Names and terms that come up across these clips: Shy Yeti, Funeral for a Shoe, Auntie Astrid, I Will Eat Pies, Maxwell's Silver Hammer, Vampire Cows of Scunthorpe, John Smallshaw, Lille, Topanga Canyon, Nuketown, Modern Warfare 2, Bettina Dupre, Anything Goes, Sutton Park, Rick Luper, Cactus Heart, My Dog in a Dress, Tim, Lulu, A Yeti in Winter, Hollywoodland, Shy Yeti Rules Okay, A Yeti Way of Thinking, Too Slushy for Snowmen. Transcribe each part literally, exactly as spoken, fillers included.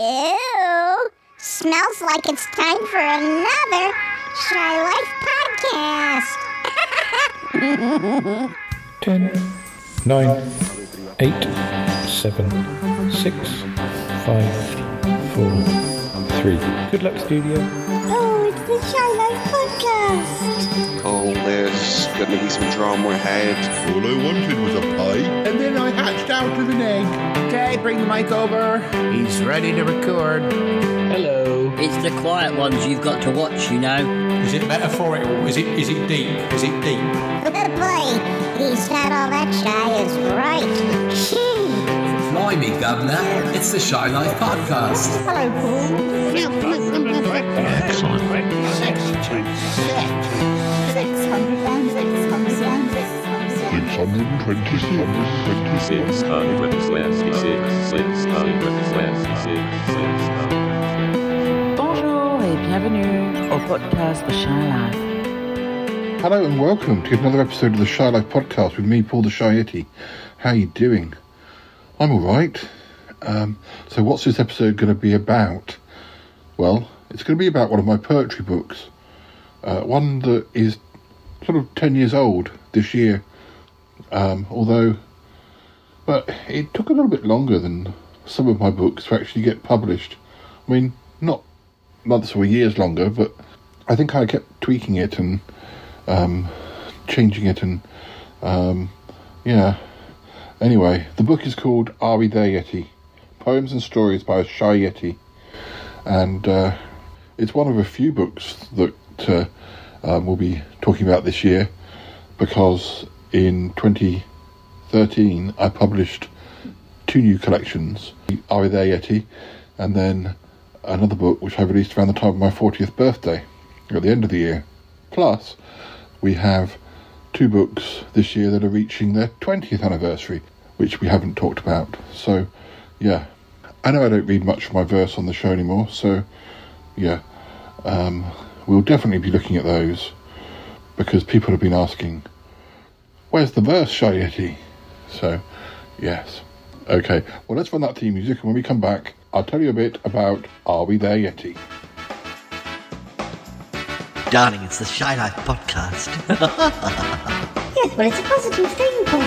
Ew! Smells like it's time for another Shy Life Podcast! Ten, nine, eight, seven, six, five, four, three. Good luck, studio. Oh, it's the Shy Life Podcast! Oh, there's gonna be some drama ahead. All I wanted was a pie, and then I hatched out of an egg. Okay, bring the mic over. He's ready to record. Hello. It's the quiet ones you've got to watch, you know. Is it metaphorical? Is it is it deep? Is it deep? Oh boy, he's had all that shy is right. Gee. Blimey, Governor, it's the Shy Life Podcast. Hello, Paul. Bonjour et bienvenue au podcast The Shy Life. Hello and welcome to another episode of The Shy Life Podcast with me, Paul the Shy Yeti. How you doing? I'm alright. Um, so what's this episode going to be about? Well, it's going to be about one of my poetry books. Uh, one that is sort of ten years old this year. Um, although, but it took a little bit longer than some of my books to actually get published. I mean, not months or years longer, but I think I kept tweaking it and um, changing it and, um, yeah. Anyway, the book is called Are We There Yeti? Poems and Stories by a Shy Yeti. And uh, it's one of a few books that uh, um, we'll be talking about this year, because in twenty thirteen, I published two new collections, Are We There Yeti? And then another book, which I released around the time of my fortieth birthday, at the end of the year. Plus, we have two books this year that are reaching their twentieth anniversary, which we haven't talked about. So, yeah. I know I don't read much of my verse on the show anymore, so, yeah. Um, we'll definitely be looking at those, because people have been asking, where's the verse, Shy Yeti? So, yes. Okay, well, let's run that theme music, and when we come back, I'll tell you a bit about Are We There Yeti? Darling, it's the Shy Life Podcast. Yes, well, it's a positive thing, Paul.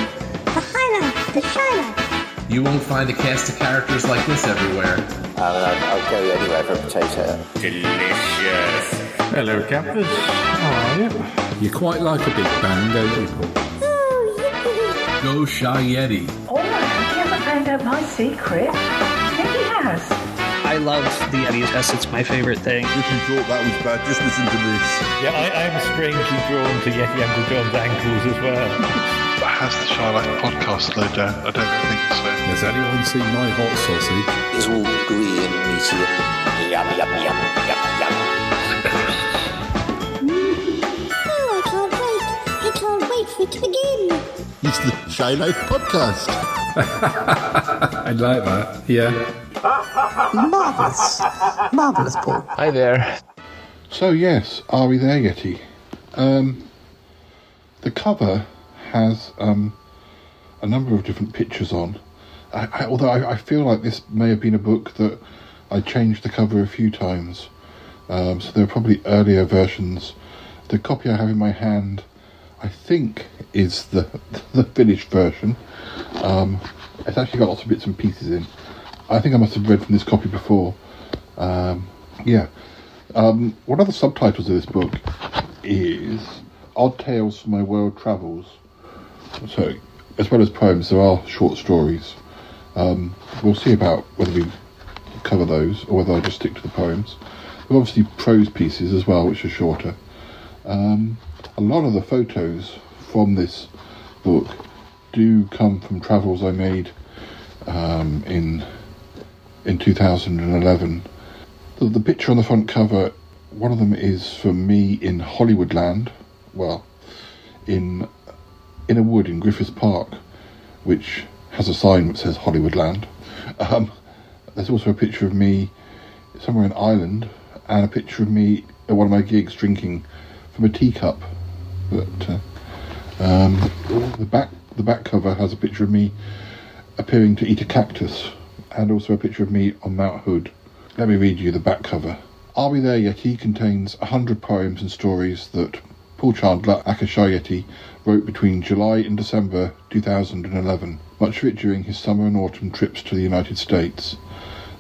The High Life, the Shy Life. You won't find a cast of characters like this everywhere. Uh, I'll, I'll go anywhere for a potato. Delicious. Hello, Captain. How are you? You quite like a big band, don't you, Paul? Go Shy Yeti. Oh, has he ever found out my secret? I think he has. I love the Yeti's S. It's my favourite thing. You can thought that was bad. Just listen to this. Yeah, I, I'm strangely drawn to Yeti Uncle John's ankles as well. Has the Shy Life Podcast slowed down? I don't think so. Has anyone seen my hot sausage? It's all green and meaty. Yum, yum, yum, yum, yum. Oh, I can't wait. I can't wait for it to begin. It's the Shy Life Podcast. I'd like that, yeah. Marvellous. Marvellous, Paul. Hi there. So, yes, Are We There, Yeti? Um, the cover has um, a number of different pictures on. I, I, although I, I feel like this may have been a book that I changed the cover a few times. Um, so there are probably earlier versions. The copy I have in my hand, I think, is the the finished version. Um, it's actually got lots of bits and pieces in. I think I must have read from this copy before. Um, yeah. Um, one of the subtitles of this book is Odd Tales from My World Travels. So, as well as poems, there are short stories. Um, we'll see about whether we cover those or whether I just stick to the poems. There are obviously prose pieces as well, which are shorter. Um, a lot of the photos from this book do come from travels I made um, in in two thousand eleven. The, the picture on the front cover, one of them is from me in Hollywoodland, well, in in a wood in Griffith Park, which has a sign that says Hollywoodland. Um, there's also a picture of me somewhere in Ireland, and a picture of me at one of my gigs drinking from a teacup. But uh, um, the back the back cover has a picture of me appearing to eat a cactus, and also a picture of me on Mount Hood, Let me read you the back cover. Are We There Yeti contains one hundred poems and stories that Paul Chandler, aka Shy Yeti, wrote between July and December two thousand eleven, much of it during his summer and autumn trips to the United States.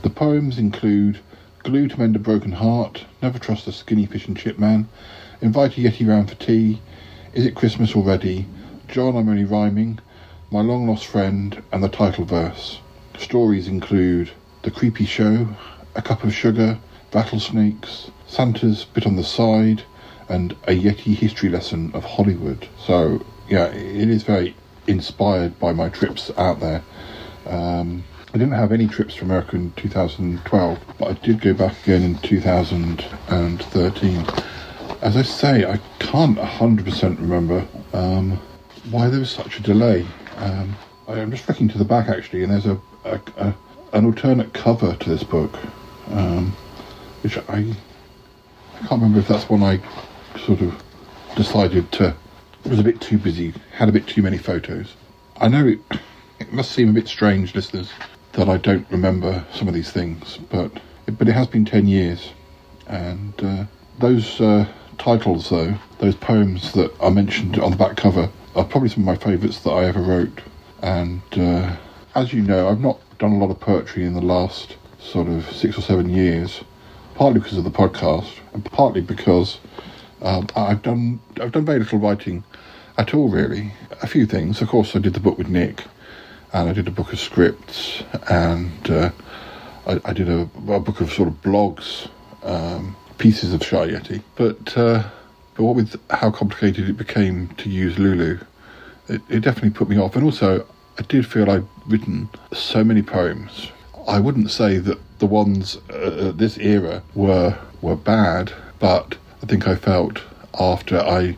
The poems include Glue to Mend a Broken Heart, Never Trust the Skinny Fish and Chip Man, Invite a Yeti Round for Tea, Is It Christmas Already?, John, I'm Only Rhyming, My Long Lost Friend, and the title verse. Stories include The Creepy Show, A Cup of Sugar, Rattlesnakes, Santa's Bit on the Side, and A Yeti History Lesson of Hollywood. So, yeah, it is very inspired by my trips out there. Um, I didn't have any trips to America in two thousand twelve, but I did go back again in two thousand thirteen. As I say, I can't one hundred percent remember um, why there was such a delay. Um, I'm just looking to the back, actually, and there's a, a, a an alternate cover to this book. Um, which I, I can't remember if that's one I sort of decided to, was a bit too busy, had a bit too many photos. I know it, it must seem a bit strange, listeners, that I don't remember some of these things, but but it has been ten years, and uh, those uh, titles though, those poems that are mentioned on the back cover are probably some of my favourites that I ever wrote. And uh, as you know, I've not done a lot of poetry in the last sort of six or seven years, partly because of the podcast, and partly because um, I've done I've done very little writing at all, really. A few things, of course. I did the book with Nick, and I did a book of scripts, and uh, I, I did a, a book of sort of blogs, um, pieces of Shy Yeti. But uh, but what with how complicated it became to use Lulu, it, it definitely put me off. And also, I did feel I'd written so many poems. I wouldn't say that the ones uh, at this era were were bad, but I think I felt after I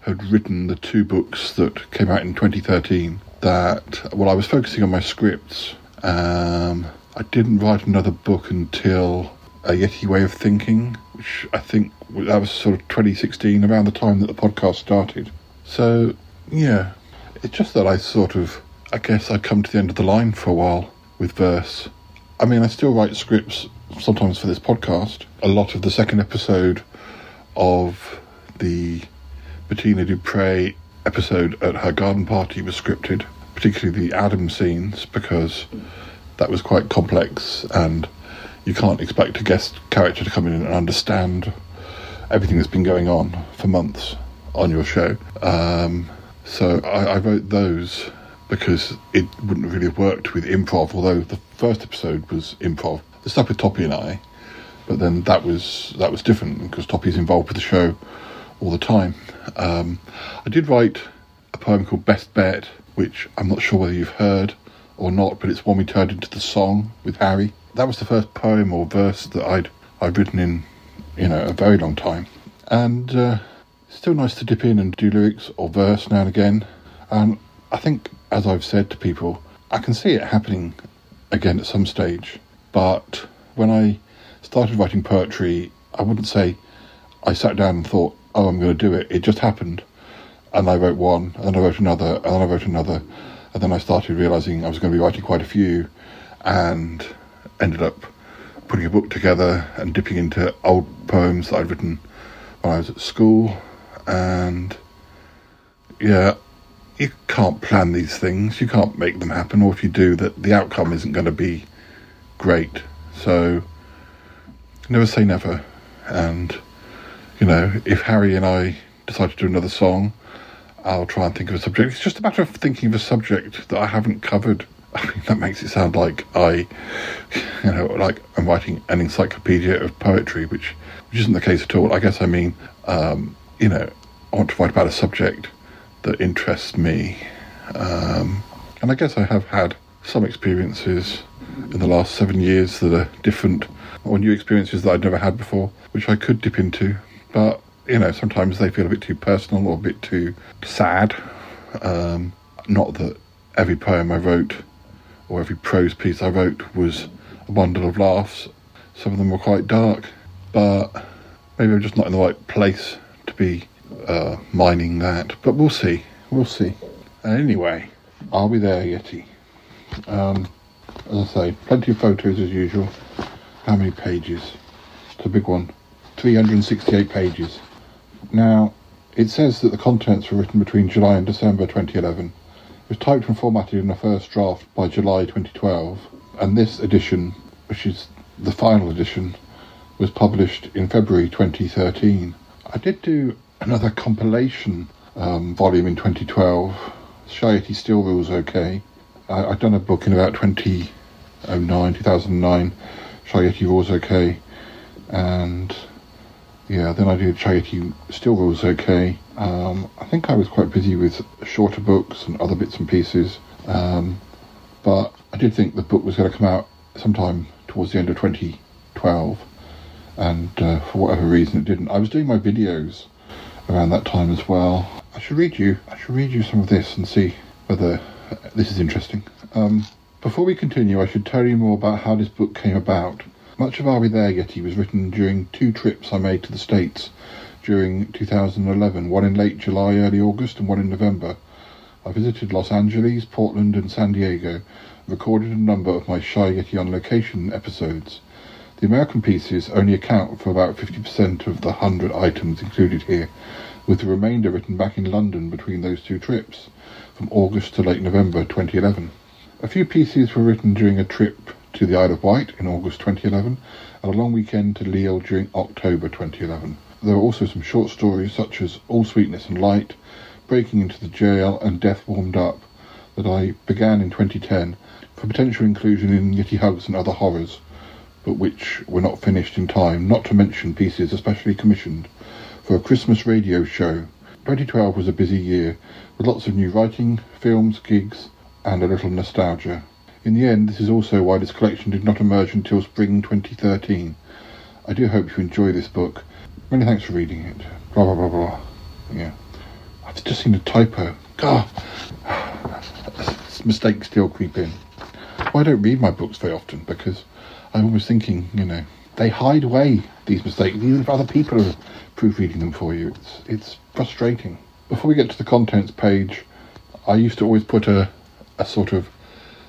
had written the two books that came out in twenty thirteen that, well, I was focusing on my scripts. Um, I didn't write another book until A Yeti Way of Thinking, which I think that was sort of twenty sixteen, around the time that the podcast started. So, yeah, it's just that I sort of, I guess I'd come to the end of the line for a while with verse. I mean, I still write scripts sometimes for this podcast. A lot of the second episode of the Bettina Dupre episode at her garden party was scripted, particularly the Adam scenes, because that was quite complex, and you can't expect a guest character to come in and understand everything that's been going on for months on your show. Um, so I, I wrote those, because it wouldn't really have worked with improv, although the first episode was improv. The stuff with Toppy and I, but then that was that was different, because Toppy's involved with the show all the time. Um, I did write a poem called Best Bet, which I'm not sure whether you've heard or not, but it's one we turned into the song with Harry. That was the first poem or verse that I'd I'd written in, you know, a very long time. And uh, it's still nice to dip in and do lyrics or verse now and again. And I think, as I've said to people, I can see it happening again at some stage, but when I started writing poetry, I wouldn't say I sat down and thought, oh, I'm going to do it. It just happened, and I wrote one, and then I wrote another, and then I wrote another, and then I started realising I was going to be writing quite a few, and ended up putting a book together and dipping into old poems that I'd written when I was at school. And yeah, you can't plan these things, you can't make them happen, or if you do, that the outcome isn't going to be great. So never say never. And, you know, if Harry and I decide to do another song, I'll try and think of a subject. It's just a matter of thinking of a subject that I haven't covered. I mean, that makes it sound like I, you know, like I'm writing an encyclopedia of poetry, which, which isn't the case at all. I guess I mean, um, you know, I want to write about a subject that interests me, um, and I guess I have had some experiences in the last seven years that are different, or new experiences that I'd never had before, which I could dip into. But you know, sometimes they feel a bit too personal or a bit too sad. Um, not that every poem I wrote or every prose piece I wrote was a bundle of laughs. Some of them were quite dark, but maybe I'm just not in the right place to be Uh, mining that, but we'll see, we'll see. Anyway, Are We There Yeti? Um, as I say, plenty of photos as usual, How many pages? It's a big one. three hundred sixty-eight pages. Now, it says that the contents were written between July and December twenty eleven. It was typed and formatted in a first draft by July twenty twelve, and this edition, which is the final edition, was published in February twenty thirteen. I did do another compilation um, volume in twenty twelve, Shy Yeti Still Rules Okay. I, I'd done a book in about two thousand nine, Shy Yeti Rules Okay, and yeah, then I did Shy Yeti Still Rules Okay. Um, I think I was quite busy with shorter books and other bits and pieces, um, but I did think the book was going to come out sometime towards the end of twenty twelve, and uh, for whatever reason it didn't. I was doing my videos around that time as well. I should read you, I should read you some of this and see whether this is interesting. Um, before we continue, I should tell you more about how this book came about. Much of Are We There Yeti was written during two trips I made to the States during two thousand eleven, one in late July, early August, and one in November. I visited Los Angeles, Portland, and San Diego, recorded a number of my Shy Yeti On Location episodes. The American pieces only account for about fifty percent of the one hundred items included here, with the remainder written back in London between those two trips, from August to late November twenty eleven. A few pieces were written during a trip to the Isle of Wight in August twenty eleven, and a long weekend to Lille during October twenty eleven. There were also some short stories such as All Sweetness and Light, Breaking into the Jail, and Death Warmed Up that I began in twenty ten for potential inclusion in Yitty Hugs and Other Horrors, but which were not finished in time, not to mention pieces especially commissioned for a Christmas radio show. twenty twelve was a busy year, with lots of new writing, films, gigs, and a little nostalgia. In the end, this is also why this collection did not emerge until spring twenty thirteen. I do hope you enjoy this book. Many thanks for reading it. Blah, blah, blah, blah. Yeah. I've just seen a typo. God. Mistakes still creep in. Well, I don't read my books very often because I'm always thinking, you know, they hide away these mistakes, even if other people are proofreading them for you. It's, it's frustrating. Before we get to the contents page, I used to always put a, a sort of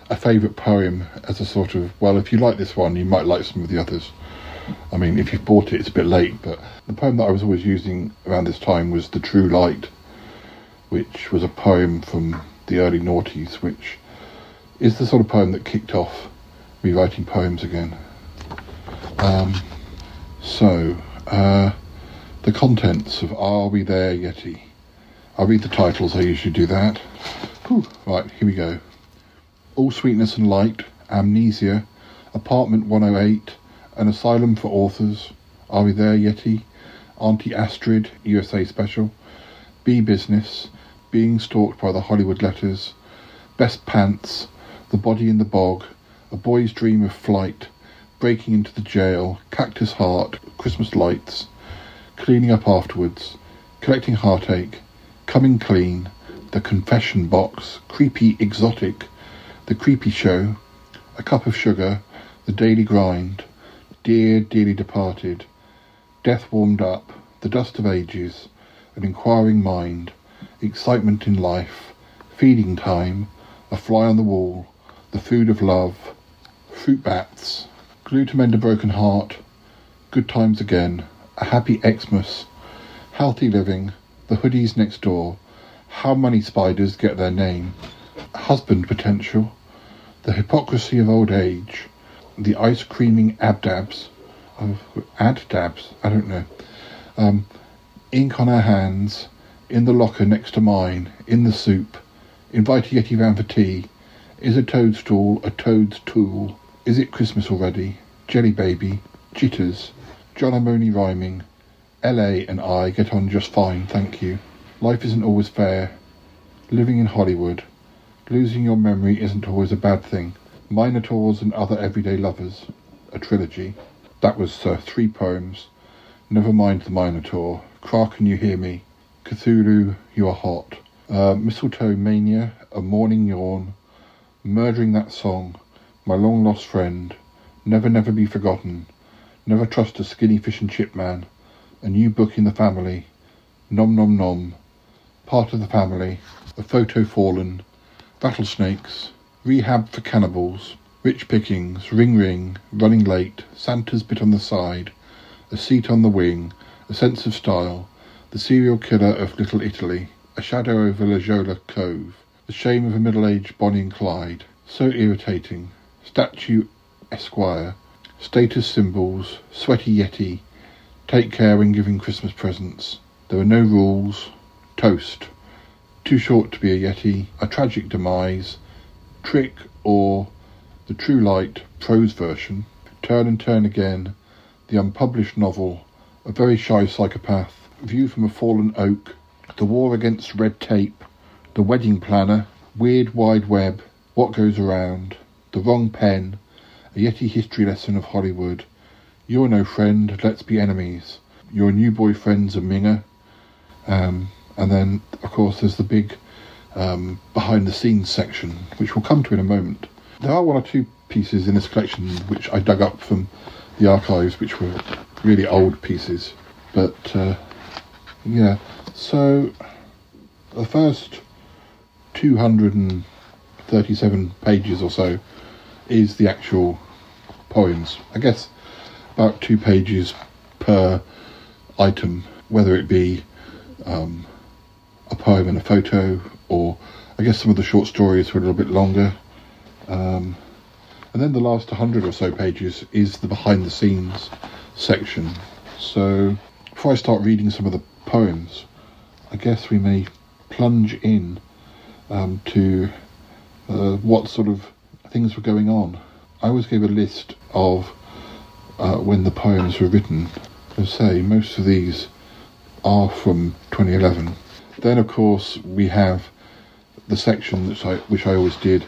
a favourite poem as a sort of, well, if you like this one, you might like some of the others. I mean, if you've bought it, it's a bit late, but the poem that I was always using around this time was The True Light, which was a poem from the early noughties, which is the sort of poem that kicked off me writing poems again. Um, so, uh, the contents of Are We There Yeti? I'll read the titles, I usually do that. Whew. Right, here we go. All Sweetness and Light, Amnesia, Apartment one oh eight, An Asylum for Authors, Are We There Yeti, Auntie Astrid, U S A Special, Bee Business, Being Stalked by the Hollywood Letters, Best Pants, The Body in the Bog, A Boy's Dream of Flight, Breaking into the Jail, Cactus Heart, Christmas Lights, Cleaning Up Afterwards, Collecting Heartache, Coming Clean, The Confession Box, Creepy Exotic, The Creepy Show, A Cup of Sugar, The Daily Grind, Dear Dearly Departed, Death Warmed Up, The Dust of Ages, An Inquiring Mind, Excitement in Life, Feeding Time, A Fly on the Wall, The Food of Love, Fruit Bats, Glue to Mend a Broken Heart, Good Times Again, A Happy Xmas, Healthy Living, The Hoodies Next Door, How Money Spiders Get Their Name, Husband Potential, The Hypocrisy of Old Age, The Ice Creaming Abdabs, of Ad-dabs, I don't know, um, Ink on Our Hands, In the Locker Next to Mine, In the Soup, Invite a Yeti Round for Tea, Is a Toadstool a Toad's Tool, Is It Christmas Already, Jelly Baby, Jitters, John Amoni Rhyming, L A and I Get On Just Fine, Thank You, Life Isn't Always Fair, Living in Hollywood, Losing Your Memory Isn't Always a Bad Thing, Minotaurs and Other Everyday Lovers, a trilogy. That was uh, three poems. Never Mind the Minotaur, Crack and You Hear Me, Cthulhu, You Are Hot, uh, Mistletoe Mania, A Morning Yawn, Murdering That Song, My Long Lost Friend, Never Never Be Forgotten, Never Trust a Skinny Fish and Chip Man, A New Book in the Family, Nom Nom Nom, Part of the Family, A Photo Fallen, Rattlesnakes, Rehab for Cannibals, Rich pickings, ring ring, running late, Santa's bit on the side, a seat on the wing, a sense of style, the serial killer of Little Italy, a shadow over Lajola Cove, the shame of a middle-aged Bonnie and Clyde, so irritating, statue Esquire, status symbols, sweaty Yeti, take care when giving Christmas presents, there are no rules, toast, too short to be a Yeti, a tragic demise, trick or The True Light, prose version, Turn and Turn Again, the unpublished novel, a very shy psychopath, View from a Fallen Oak, The War Against Red Tape, The Wedding Planner, Weird Wide Web, What Goes Around, The Wrong Pen, A Yeti History Lesson of Hollywood, You're No Friend, Let's Be Enemies, Your New Boyfriend's a Minger, um, and then, of course, there's the big um, behind-the-scenes section, which we'll come to in a moment. There are one or two pieces in this collection which I dug up from the archives, which were really old pieces. But, uh, yeah, so the first two hundred thirty-seven pages or so is the actual poems. I guess about two pages per item, whether it be um, a poem and a photo, or I guess some of the short stories were a little bit longer. Um, and then the last one hundred or so pages is the behind the scenes section. So before I start reading some of the poems, I guess we may plunge in um, to uh, what sort of things were going on. I always gave a list of uh, when the poems were written. As I say, most of these are from twenty eleven. Then of course we have the section which I, which I always did,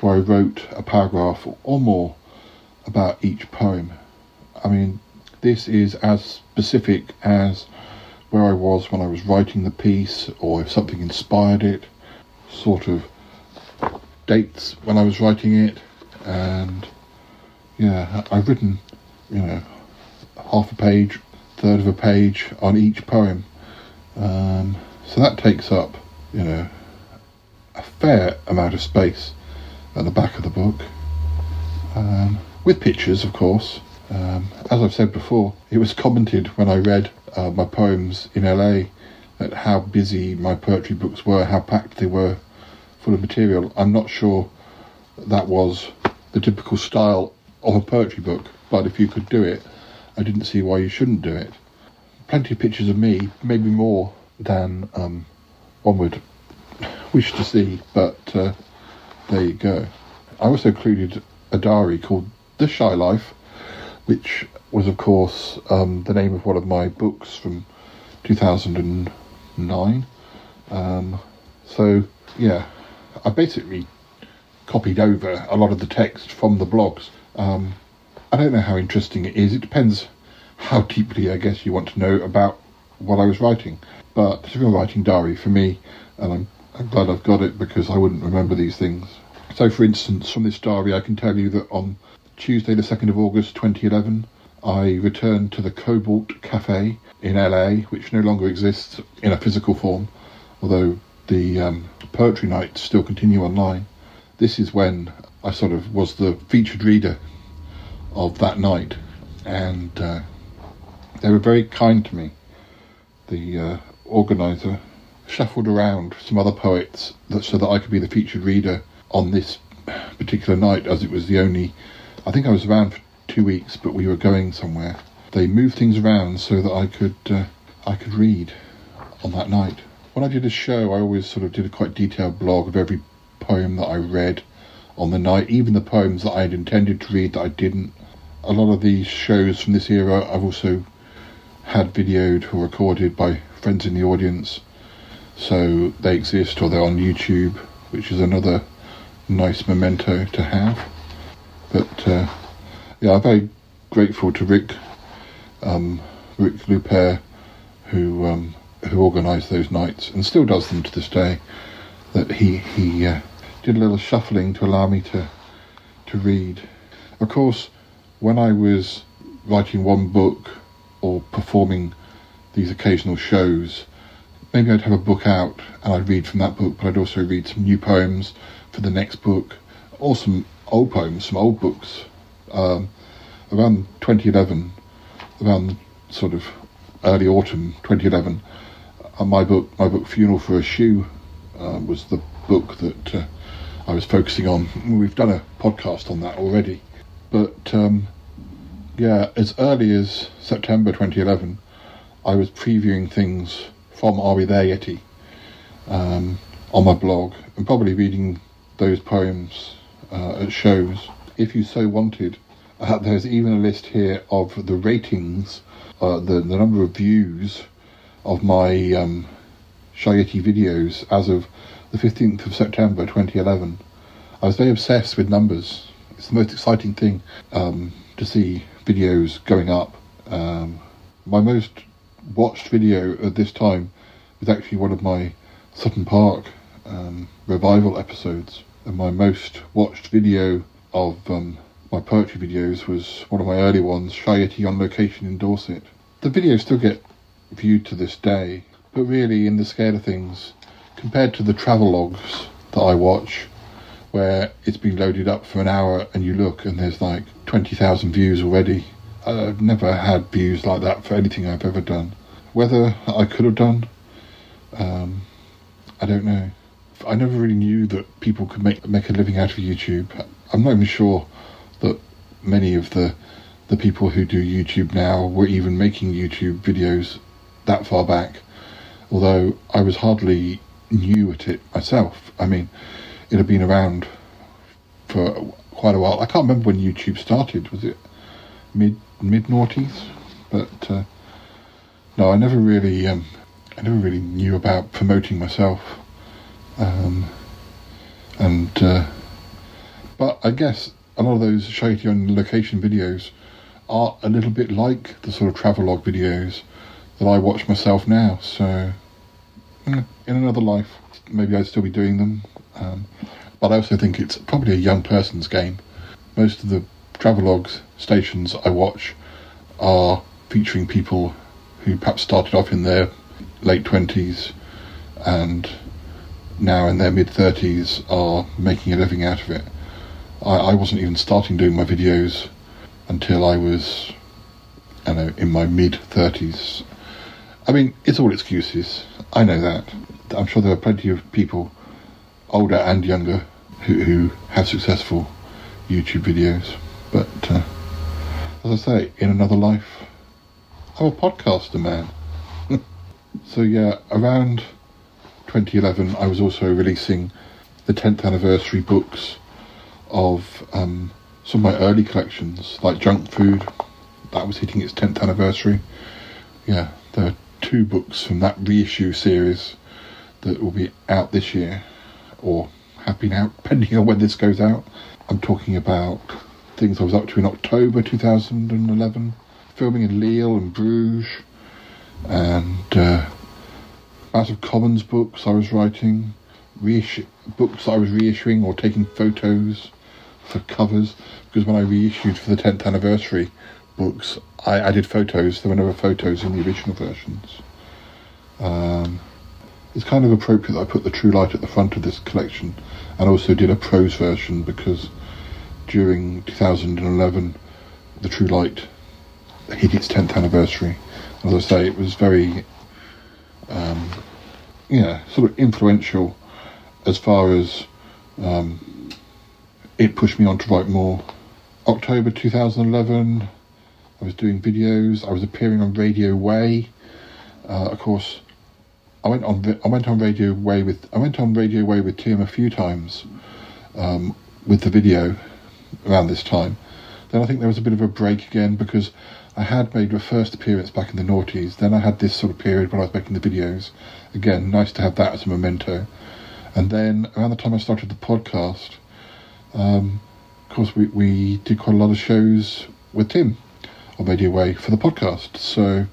where I wrote a paragraph or more about each poem. I mean, this is as specific as where I was when I was writing the piece, or if something inspired it, sort of dates when I was writing it, and yeah, I've written, you know, half a page, third of a page on each poem. Um, so that takes up, you know, a fair amount of space at the back of the book, um, with pictures, of course. Um, as I've said before, it was commented when I read uh, my poems in L A at how busy my poetry books were, how packed they were, full of material. I'm not sure that was the typical style of a poetry book, but if you could do it, I didn't see why you shouldn't do it. Plenty of pictures of me, maybe more than um, one would wish to see, but... Uh, There you go. I also included a diary called The Shy Life, which was, of course, um, the name of one of my books from two thousand nine. Um, so, yeah, I basically copied over a lot of the text from the blogs. Um, I don't know how interesting it is. It depends how deeply, I guess, you want to know about what I was writing. But it's a real writing diary for me, and I'm I'm glad I've got it, because I wouldn't remember these things. So, for instance, from this diary, I can tell you that on Tuesday, the second of August, twenty eleven, I returned to the Cobalt Cafe in L A, which no longer exists in a physical form, although the um, poetry nights still continue online. This is when I sort of was the featured reader of that night, and uh, they were very kind to me, the uh, organiser. Shuffled around some other poets that, so that I could be the featured reader on this particular night, as it was the only... I think I was around for two weeks, but we were going somewhere. They moved things around so that I could uh, I could read on that night. When I did a show, I always sort of did a quite detailed blog of every poem that I read on the night, even the poems that I had intended to read that I didn't. A lot of these shows from this era I've also had videoed or recorded by friends in the audience, so they exist, or they're on YouTube, which is another nice memento to have. But uh, yeah, I'm very grateful to Rick um, Rick Luper, who um, who organised those nights and still does them to this day. That he he uh, did a little shuffling to allow me to to read. Of course, when I was writing one book or performing these occasional shows, maybe I'd have a book out and I'd read from that book, but I'd also read some new poems for the next book, or some old poems, some old books, um, around twenty eleven, around the sort of early autumn twenty eleven. And my book, my book Funeral for a Shoe, uh, was the book that uh, I was focusing on. We've done a podcast on that already, but um, yeah, as early as September twenty eleven, I was previewing things from Are We There Yeti um, on my blog, and probably reading those poems uh, at shows. If you so wanted, uh, there's even a list here of the ratings, uh, the, the number of views of my um, Shy Yeti videos as of the fifteenth of September twenty eleven. I was very obsessed with numbers. It's the most exciting thing um, to see videos going up. Um, my most watched video at this time was actually one of my Sutton Park um, revival episodes. And my most watched video of um, my poetry videos was one of my early ones, Shy Yeti On Location in Dorset. The videos still get viewed to this day, but really, in the scale of things, compared to the travelogues that I watch, where it's been loaded up for an hour and you look and there's like twenty thousand views already, I've never had views like that for anything I've ever done. Whether I could have done, um, I don't know. I never really knew that people could make make a living out of YouTube. I'm not even sure that many of the the people who do YouTube now were even making YouTube videos that far back, although I was hardly new at it myself. I mean, it had been around for quite a while. I can't remember when YouTube started. Was it mid mid noughties? But uh, no, I never really, um, I never really knew about promoting myself. Um, and uh, but I guess a lot of those Shy Yeti On Location videos are a little bit like the sort of travelogue videos that I watch myself now, so in another life maybe I'd still be doing them, um, but I also think it's probably a young person's game. Most of the travelogues stations I watch are featuring people who perhaps started off in their late twenties and now in their mid thirties are making a living out of it. I, I wasn't even starting doing my videos until I was, I don't know, in my mid thirties. I mean, it's all excuses. I know that. I'm sure there are plenty of people, older and younger, who, who have successful YouTube videos. But, uh, as I say, in another life, I'm a podcaster, man. So, yeah, around twenty eleven, I was also releasing the tenth anniversary books of um, some of my early collections, like Junk Food. That was hitting its tenth anniversary. Yeah, there are two books from that reissue series that will be out this year, or have been out, depending on when this goes out. I'm talking about things I was up to in October two thousand eleven, filming in Lille and Bruges, and uh, Mouse of Commons books I was writing, reissue books I was reissuing or taking photos for covers, because when I reissued for the tenth anniversary books, I added photos. There were never photos in the original versions. Um, it's kind of appropriate that I put The True Light at the front of this collection, and also did a prose version, because during two thousand eleven The True Light hit its tenth anniversary. As I say, it was very um, yeah, sort of influential as far as um, it pushed me on to write more. October two thousand eleven, I was doing videos. I was appearing on Radio Way. Uh, of course, I went on. I went on Radio Way with. I went on Radio Way with Tim a few times, um, with the video around this time. Then I think there was a bit of a break again, because I had made my first appearance back in the noughties. Then I had this sort of period when I was making the videos. Again, nice to have that as a memento. And then around the time I started the podcast, um, of course, we we did quite a lot of shows with Tim on Radio Way for the podcast. So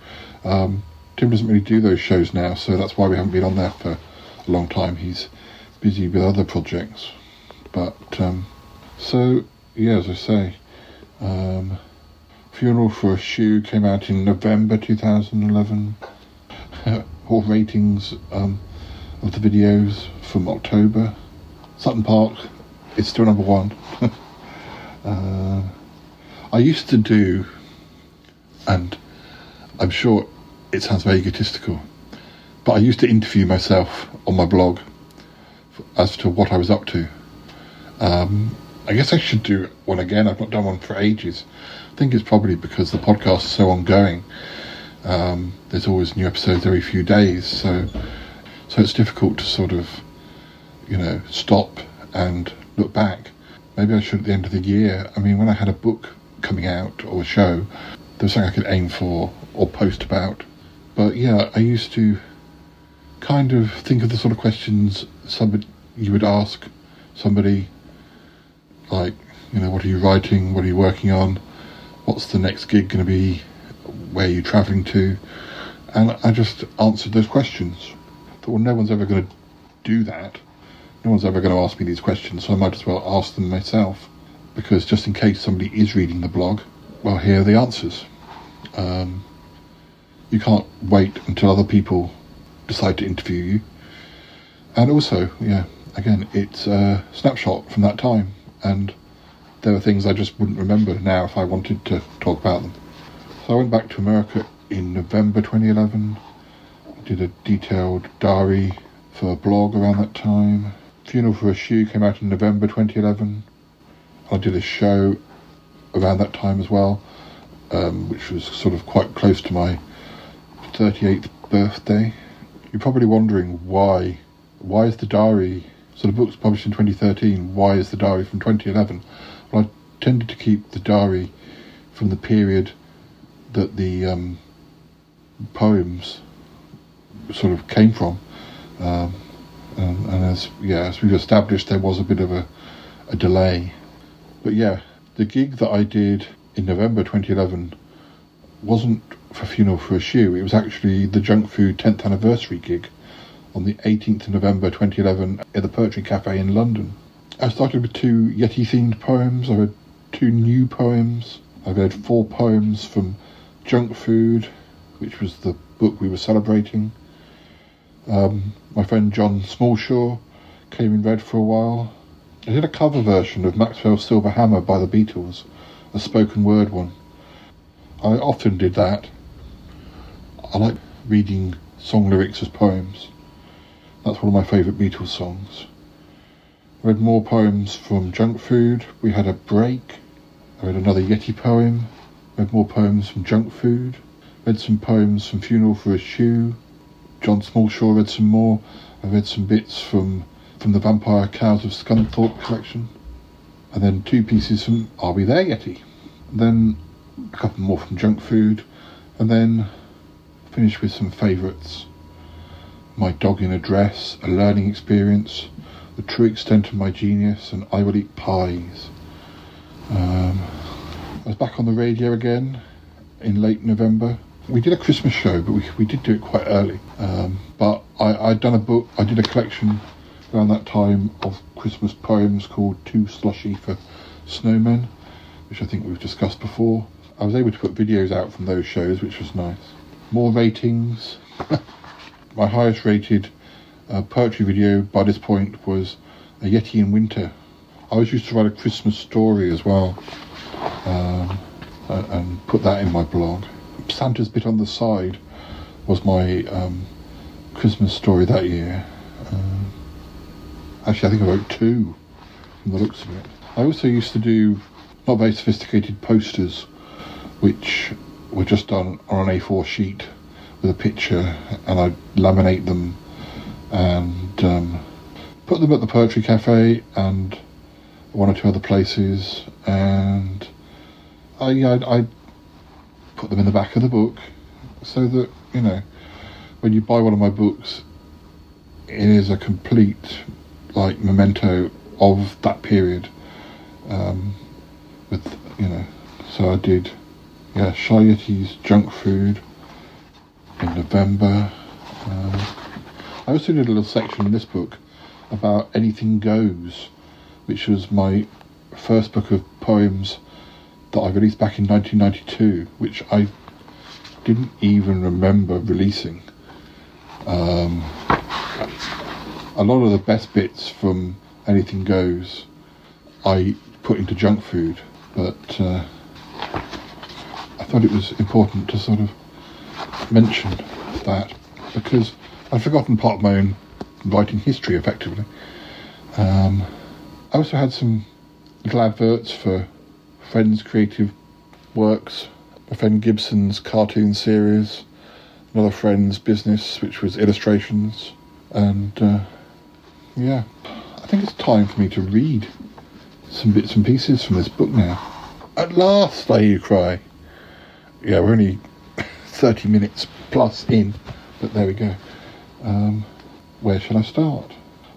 um, Tim doesn't really do those shows now, so that's why we haven't been on there for a long time. He's busy with other projects. But um, so yeah, as I say, um, Funeral for a Shoe came out in November two thousand eleven. All ratings um, of the videos from October. Sutton Park is still number one. Uh, I used to do, and I'm sure it sounds very egotistical, but I used to interview myself on my blog as to what I was up to. Um, I guess I should do one again. I've not done one for ages. I think it's probably because the podcast is so ongoing. Um, there's always new episodes every few days, so so it's difficult to sort of, you know, stop and look back. Maybe I should at the end of the year. I mean, when I had a book coming out or a show, there was something I could aim for or post about. But yeah, I used to kind of think of the sort of questions somebody you would ask somebody, like, you know, what are you writing? What are you working on? What's the next gig going to be? Where are you travelling to? And I just answered those questions. I thought, well, no one's ever going to do that. No one's ever going to ask me these questions, so I might as well ask them myself. Because just in case somebody is reading the blog, well, here are the answers. Um, you can't wait until other people decide to interview you. And also, yeah, again, it's a snapshot from that time. And there were things I just wouldn't remember now if I wanted to talk about them. So I went back to America in November twenty eleven. I did a detailed diary for a blog around that time. Funeral for a Shoe came out in November twenty eleven. I did a show around that time as well, um, which was sort of quite close to my thirty-eighth birthday. You're probably wondering why. Why is the diary... So the book's published in twenty thirteen. Why is the diary from twenty eleven? Well, I tended to keep the diary from the period that the um, poems sort of came from. Um, and, and as yeah, as we've established, there was a bit of a, a delay. But yeah, the gig that I did in November twenty eleven wasn't for Funeral for a Shoe. It was actually the Junk Food tenth anniversary gig on the eighteenth of November twenty eleven at the Poetry Cafe in London. I started with two Yeti-themed poems. I read two new poems. I read four poems from Junk Food, which was the book we were celebrating. Um, my friend John Smallshaw came and read for a while. I did a cover version of Maxwell's Silver Hammer by the Beatles, a spoken word one. I often did that. I like reading song lyrics as poems. That's one of my favourite Beatles songs. I read more poems from Junk Food. We had a break. I read another Yeti poem. Read more poems from Junk Food. Read some poems from Funeral for a Shoe. John Smallshaw read some more. I read some bits from, from the Vampire Cows of Scunthorpe collection. And then two pieces from Are We There Yeti? And then a couple more from Junk Food. And then finished with some favourites. My Dog in a Dress, A Learning Experience, The True Extent of My Genius, and I Will Eat Pies. Um, I was back on the radio again in late November. We did a Christmas show, but we, we did do it quite early. Um, but I, I'd done a book, I did a collection around that time of Christmas poems called Too Slushy for Snowmen, which I think we've discussed before. I was able to put videos out from those shows, which was nice. More ratings. My highest rated uh, poetry video by this point was A Yeti in Winter. I was used to write a Christmas story as well, um, and put that in my blog. Santa's Bit on the Side was my um, Christmas story that year. Um, actually, I think I wrote two from the looks of it. I also used to do not very sophisticated posters, which were just done on an A four sheet with a picture, and I'd laminate them and um, put them at the Poetry Cafe and one or two other places, and I, I, I put them in the back of the book so that, you know, when you buy one of my books, it is a complete, like, memento of that period. Um, with, you know, so I did, yeah, Shy Yeti's Junk Food in November. Uh, I also did a little section in this book about Anything Goes, which was my first book of poems that I released back in nineteen ninety-two, which I didn't even remember releasing. Um, a lot of the best bits from Anything Goes I put into Junk Food. but uh, I thought it was important to sort of mention that because I'd forgotten part of my own writing history, effectively. Um, I also had some little adverts for friends' creative works, my friend Gibson's cartoon series, another friend's business, which was illustrations, and uh, yeah, I think it's time for me to read some bits and pieces from this book now. At last, I hear you cry. Yeah, we're only thirty minutes plus in, but there we go. Um, where shall I start?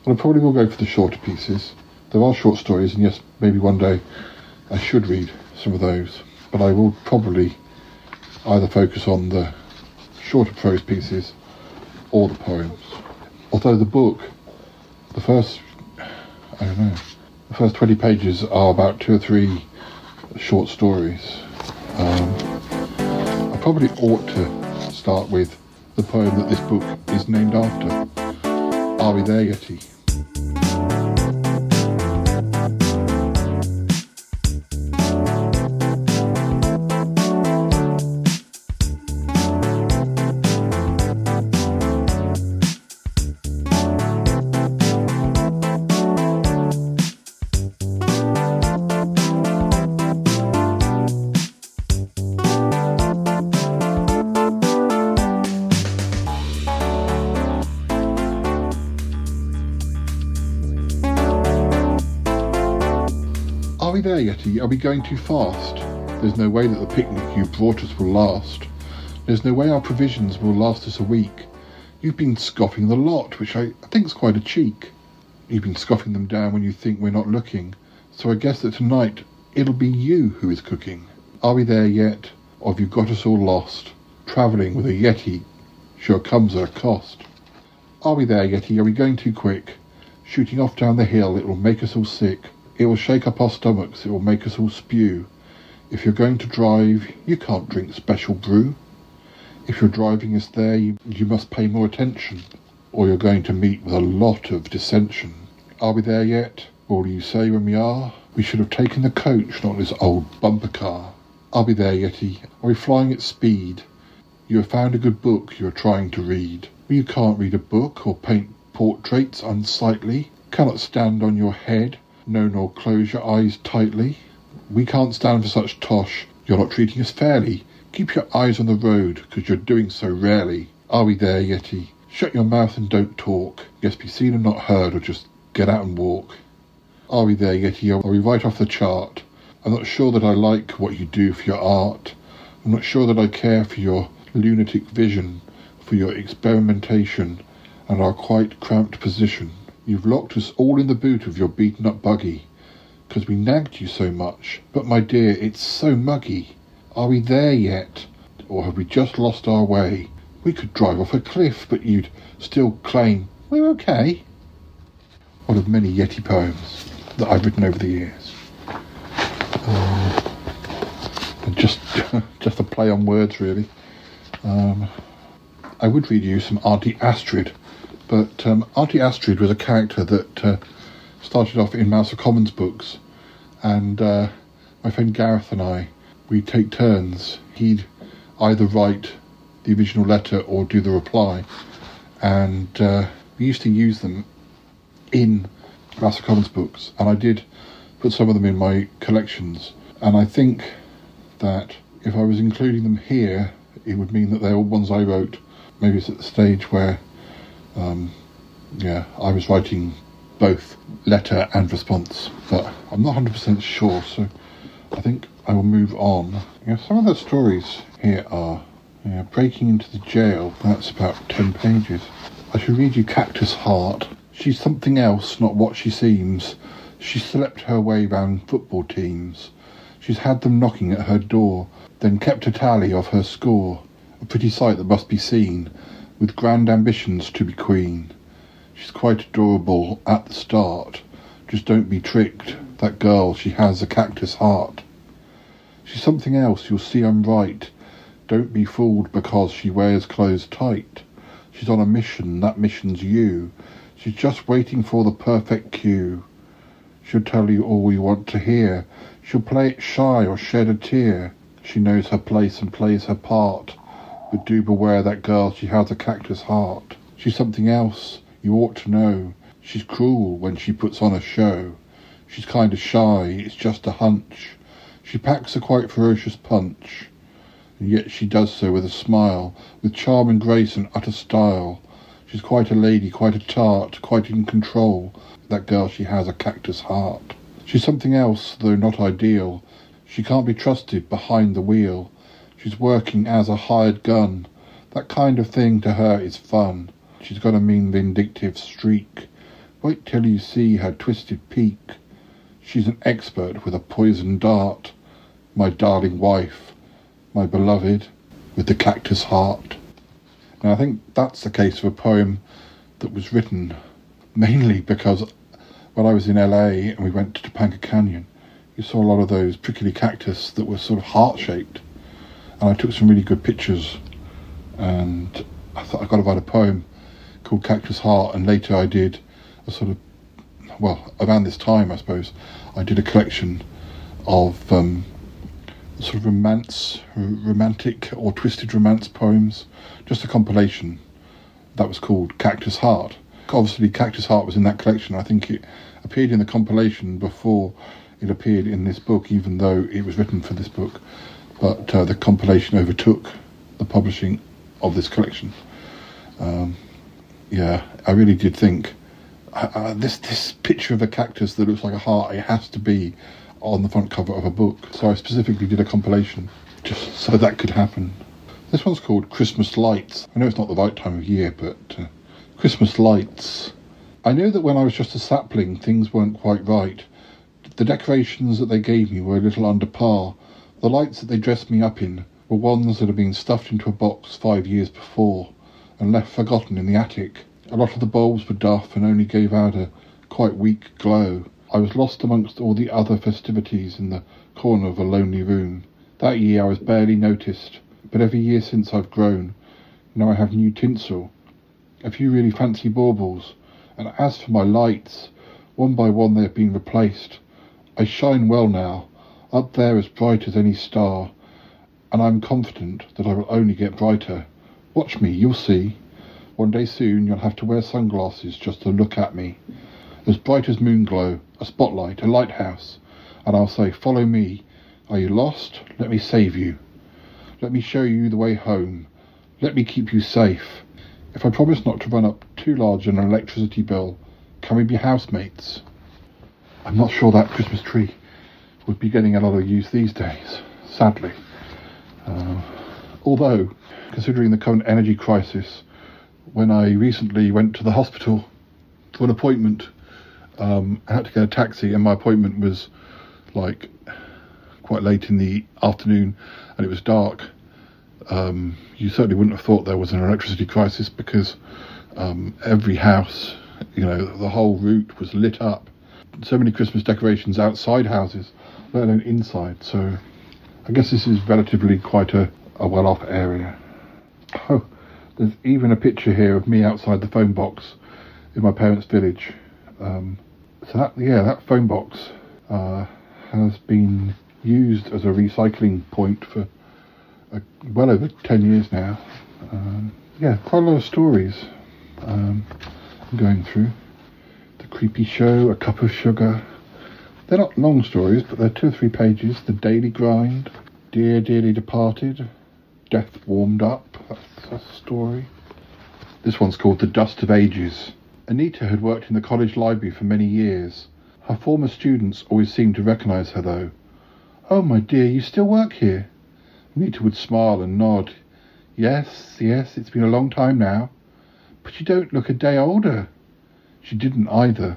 Well, I probably will go for the shorter pieces. There are short stories, and yes, maybe one day I should read some of those, but I will probably either focus on the shorter prose pieces or the poems. Although the book, the first, I don't know, the first twenty pages are about two or three short stories. Um, I probably ought to start with the poem that this book is named after, Are We There Yeti? Are we there, Yeti? Are we going too fast? There's no way that the picnic you brought us will last. There's no way our provisions will last us a week. You've been scoffing the lot, which I, I think's quite a cheek. You've been scoffing them down when you think we're not looking. So I guess that tonight it'll be you who is cooking. Are we there yet, or have you got us all lost? Travelling with a Yeti sure comes at a cost. Are we there, Yeti? Are we going too quick? Shooting off down the hill, it will make us all sick. It will shake up our stomachs, it will make us all spew. If you're going to drive, you can't drink special brew. If your driving is there, you, you must pay more attention, or you're going to meet with a lot of dissension. Are we there yet? Or will you say when we are? We should have taken the coach, not this old bumper car. Are we there, Yeti? Are we flying at speed? You have found a good book you are trying to read. You can't read a book or paint portraits unsightly. Cannot stand on your head. No, nor close your eyes tightly. We can't stand for such tosh. You're not treating us fairly. Keep your eyes on the road, because you're doing so rarely. Are we there, Yeti? Shut your mouth and don't talk. Yes, be seen and not heard, or just get out and walk. Are we there, Yeti? Are we right off the chart? I'm not sure that I like what you do for your art. I'm not sure that I care for your lunatic vision, for your experimentation, and our quite cramped position. You've locked us all in the boot of your beaten-up buggy, 'cause we nagged you so much. But, my dear, it's so muggy. Are we there yet? Or have we just lost our way? We could drive off a cliff, but you'd still claim, we're okay. One of many Yeti poems that I've written over the years. Uh, just, just a play on words, really. Um, I would read you some Auntie Astrid. But um, Auntie Astrid was a character that uh, started off in Mouse of Commons books, and uh, my friend Gareth and I, we'd take turns. He'd either write the original letter or do the reply, and uh, we used to use them in Mouse of Commons books, and I did put some of them in my collections, and I think that if I was including them here, it would mean that they were ones I wrote. Maybe it's at the stage where Um, yeah, I was writing both letter and response, but I'm not one hundred percent sure, so I think I will move on. Yeah, some of the stories here are yeah, Breaking into the Jail, that's about ten pages. I should read you Cactus Heart. She's something else, not what she seems. She slept her way round football teams. She's had them knocking at her door, then kept a tally of her score. A pretty sight that must be seen, with grand ambitions to be queen. She's quite adorable at the start. Just don't be tricked. That girl, she has a cactus heart. She's something else, you'll see I'm right. Don't be fooled because she wears clothes tight. She's on a mission, that mission's you. She's just waiting for the perfect cue. She'll tell you all you want to hear. She'll play it shy or shed a tear. She knows her place and plays her part. But do beware that girl, she has a cactus heart. She's something else you ought to know. She's cruel when she puts on a show. She's kind of shy, it's just a hunch. She packs a quite ferocious punch. And yet she does so with a smile, with charm and grace and utter style. She's quite a lady, quite a tart, quite in control. That girl, she has a cactus heart. She's something else, though not ideal. She can't be trusted behind the wheel. She's working as a hired gun. That kind of thing to her is fun. She's got a mean vindictive streak. Wait till you see her twisted peak. She's an expert with a poison dart. My darling wife, my beloved, with the cactus heart. And I think that's the case of a poem that was written mainly because when I was in L A and we went to Topanga Canyon, you saw a lot of those prickly cactus that were sort of heart-shaped. And I took some really good pictures, and I thought I've got to write a poem called Cactus Heart. And later I did a sort of, well, around this time, I suppose, I did a collection of um, sort of romance, romantic or twisted romance poems, just a compilation that was called Cactus Heart. Obviously, Cactus Heart was in that collection. I think it appeared in the compilation before it appeared in this book, even though it was written for this book. But uh, the compilation overtook the publishing of this collection. Um, yeah, I really did think uh, this this picture of a cactus that looks like a heart, it has to be on the front cover of a book. So I specifically did a compilation just so that could happen. This one's called Christmas Lights. I know it's not the right time of year, but... Uh, Christmas lights. I knew that when I was just a sapling, things weren't quite right. The decorations that they gave me were a little under par. The lights that they dressed me up in were ones that had been stuffed into a box five years before and left forgotten in the attic. A lot of the bulbs were duff and only gave out a quite weak glow. I was lost amongst all the other festivities in the corner of a lonely room. That year I was barely noticed, but every year since I've grown. Now I have new tinsel, a few really fancy baubles, and as for my lights, one by one they have been replaced. I shine well now, up there as bright as any star, and I'm confident that I will only get brighter. Watch me, you'll see. One day soon you'll have to wear sunglasses just to look at me. As bright as moonglow, a spotlight, a lighthouse, and I'll say, follow me. Are you lost? Let me save you. Let me show you the way home. Let me keep you safe. If I promise not to run up too large an electricity bill, can we be housemates? I'm not sure that Christmas tree would be getting a lot of use these days, sadly. Uh, although, considering the current energy crisis, when I recently went to the hospital for an appointment, um, I had to get a taxi, and my appointment was like quite late in the afternoon, and it was dark. Um, you certainly wouldn't have thought there was an electricity crisis because um, every house, you know, the whole route was lit up. So many Christmas decorations outside houses, let alone inside. So I guess this is relatively quite a, a well-off area. Oh, there's even a picture here of me outside the phone box in my parents' village. Um, so that, yeah, that phone box uh, has been used as a recycling point for well over ten years now. Um, yeah, quite a lot of stories um, I'm going through. The Creepy Show, A Cup of Sugar. They're not long stories, but they're two or three pages. The Daily Grind, Dear Dearly Departed, Death Warmed Up, that's a story. This one's called The Dust of Ages. Anita had worked in the college library for many years. Her former students always seemed to recognise her, though. Oh, my dear, you still work here? Anita would smile and nod. Yes, yes, it's been a long time now. But you don't look a day older. She didn't either,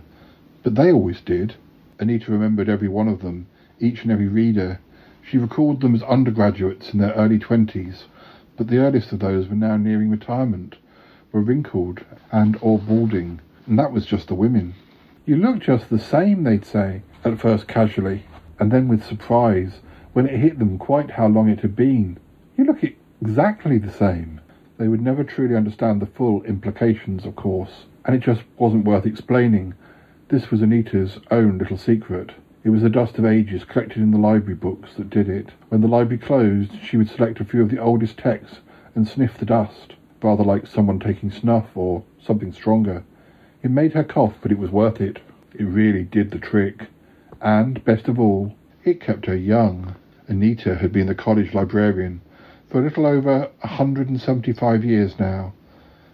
but they always did. Anita remembered every one of them, each and every reader. She recalled them as undergraduates in their early twenties, but the earliest of those were now nearing retirement, were wrinkled and or balding, and that was just the women. You look just the same, they'd say, at first casually, and then with surprise, when it hit them quite how long it had been. You look exactly the same. They would never truly understand the full implications, of course, and it just wasn't worth explaining. This was Anita's own little secret. It was the dust of ages collected in the library books that did it. When the library closed, she would select a few of the oldest texts and sniff the dust, rather like someone taking snuff or something stronger. It made her cough, but it was worth it. It really did the trick. And, best of all, it kept her young. Anita had been the college librarian for a little over one hundred seventy-five years now,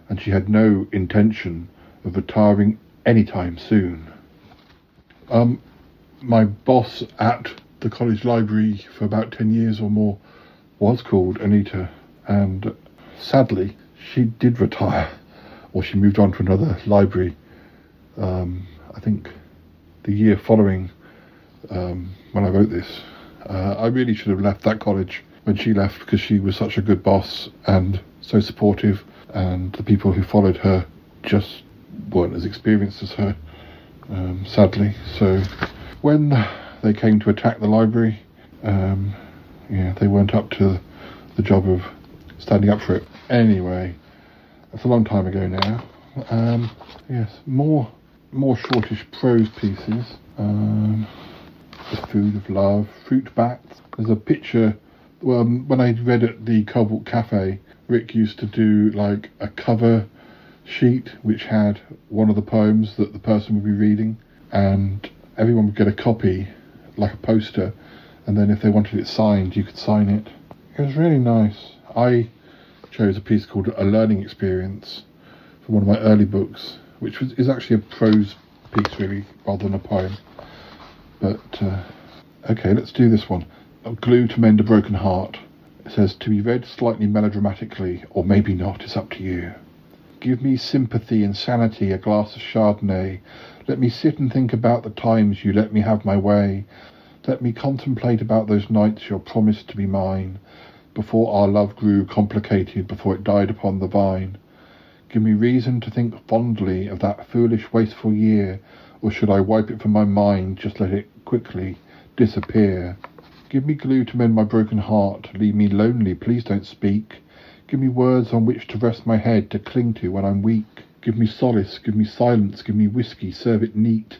and she had no intention of retiring anytime soon. Um, my boss at the college library for about ten years or more was called Anita, and sadly, she did retire, or she moved on to another library, um, I think the year following um, when I wrote this. Uh, I really should have left that college when she left, because she was such a good boss and so supportive, and the people who followed her just weren't as experienced as her, um, sadly. So when they came to attack the library, um, yeah, they weren't up to the job of standing up for it. Anyway, that's a long time ago now. Um, yes, more more shortish prose pieces. Um, the Food of Love, Fruit Bats. There's a picture. Well, when I read at the Cobalt Cafe, Rick used to do like a cover sheet which had one of the poems that the person would be reading, and everyone would get a copy, like a poster, and then if they wanted it signed, you could sign it. It was really nice. I chose a piece called A Learning Experience from one of my early books, which was, is actually a prose piece, really, rather than a poem. But, uh, okay, let's do this one. Glue to Mend a Broken Heart. It says, to be read slightly melodramatically, or maybe not, it's up to you. Give me sympathy and sanity, a glass of Chardonnay. Let me sit and think about the times you let me have my way. Let me contemplate about those nights you're promised to be mine, before our love grew complicated, before it died upon the vine. Give me reason to think fondly of that foolish, wasteful year, or should I wipe it from my mind, just let it quickly disappear? Give me glue to mend my broken heart, leave me lonely, please don't speak. Give me words on which to rest my head, to cling to when I'm weak. Give me solace, give me silence, give me whiskey, serve it neat.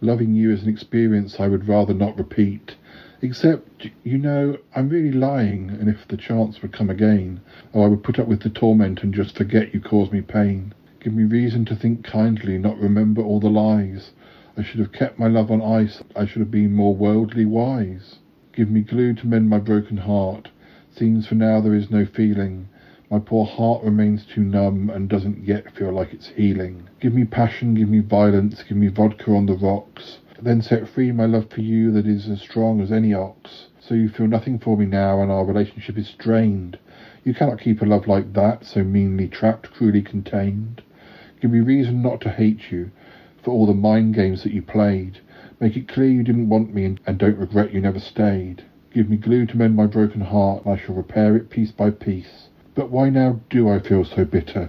Loving you is an experience I would rather not repeat. Except, you know, I'm really lying, and if the chance would come again, oh, I would put up with the torment and just forget you caused me pain. Give me reason to think kindly, not remember all the lies. I should have kept my love on ice, I should have been more worldly wise. Give me glue to mend my broken heart. Seems for now there is no feeling. My poor heart remains too numb and doesn't yet feel like it's healing. Give me passion, give me violence, give me vodka on the rocks. Then set free my love for you that is as strong as any ox. So you feel nothing for me now and our relationship is strained. You cannot keep a love like that, so meanly trapped, cruelly contained. Give me reason not to hate you for all the mind games that you played. Make it clear you didn't want me and don't regret you never stayed. Give me glue to mend my broken heart, and I shall repair it piece by piece. But why now do I feel so bitter,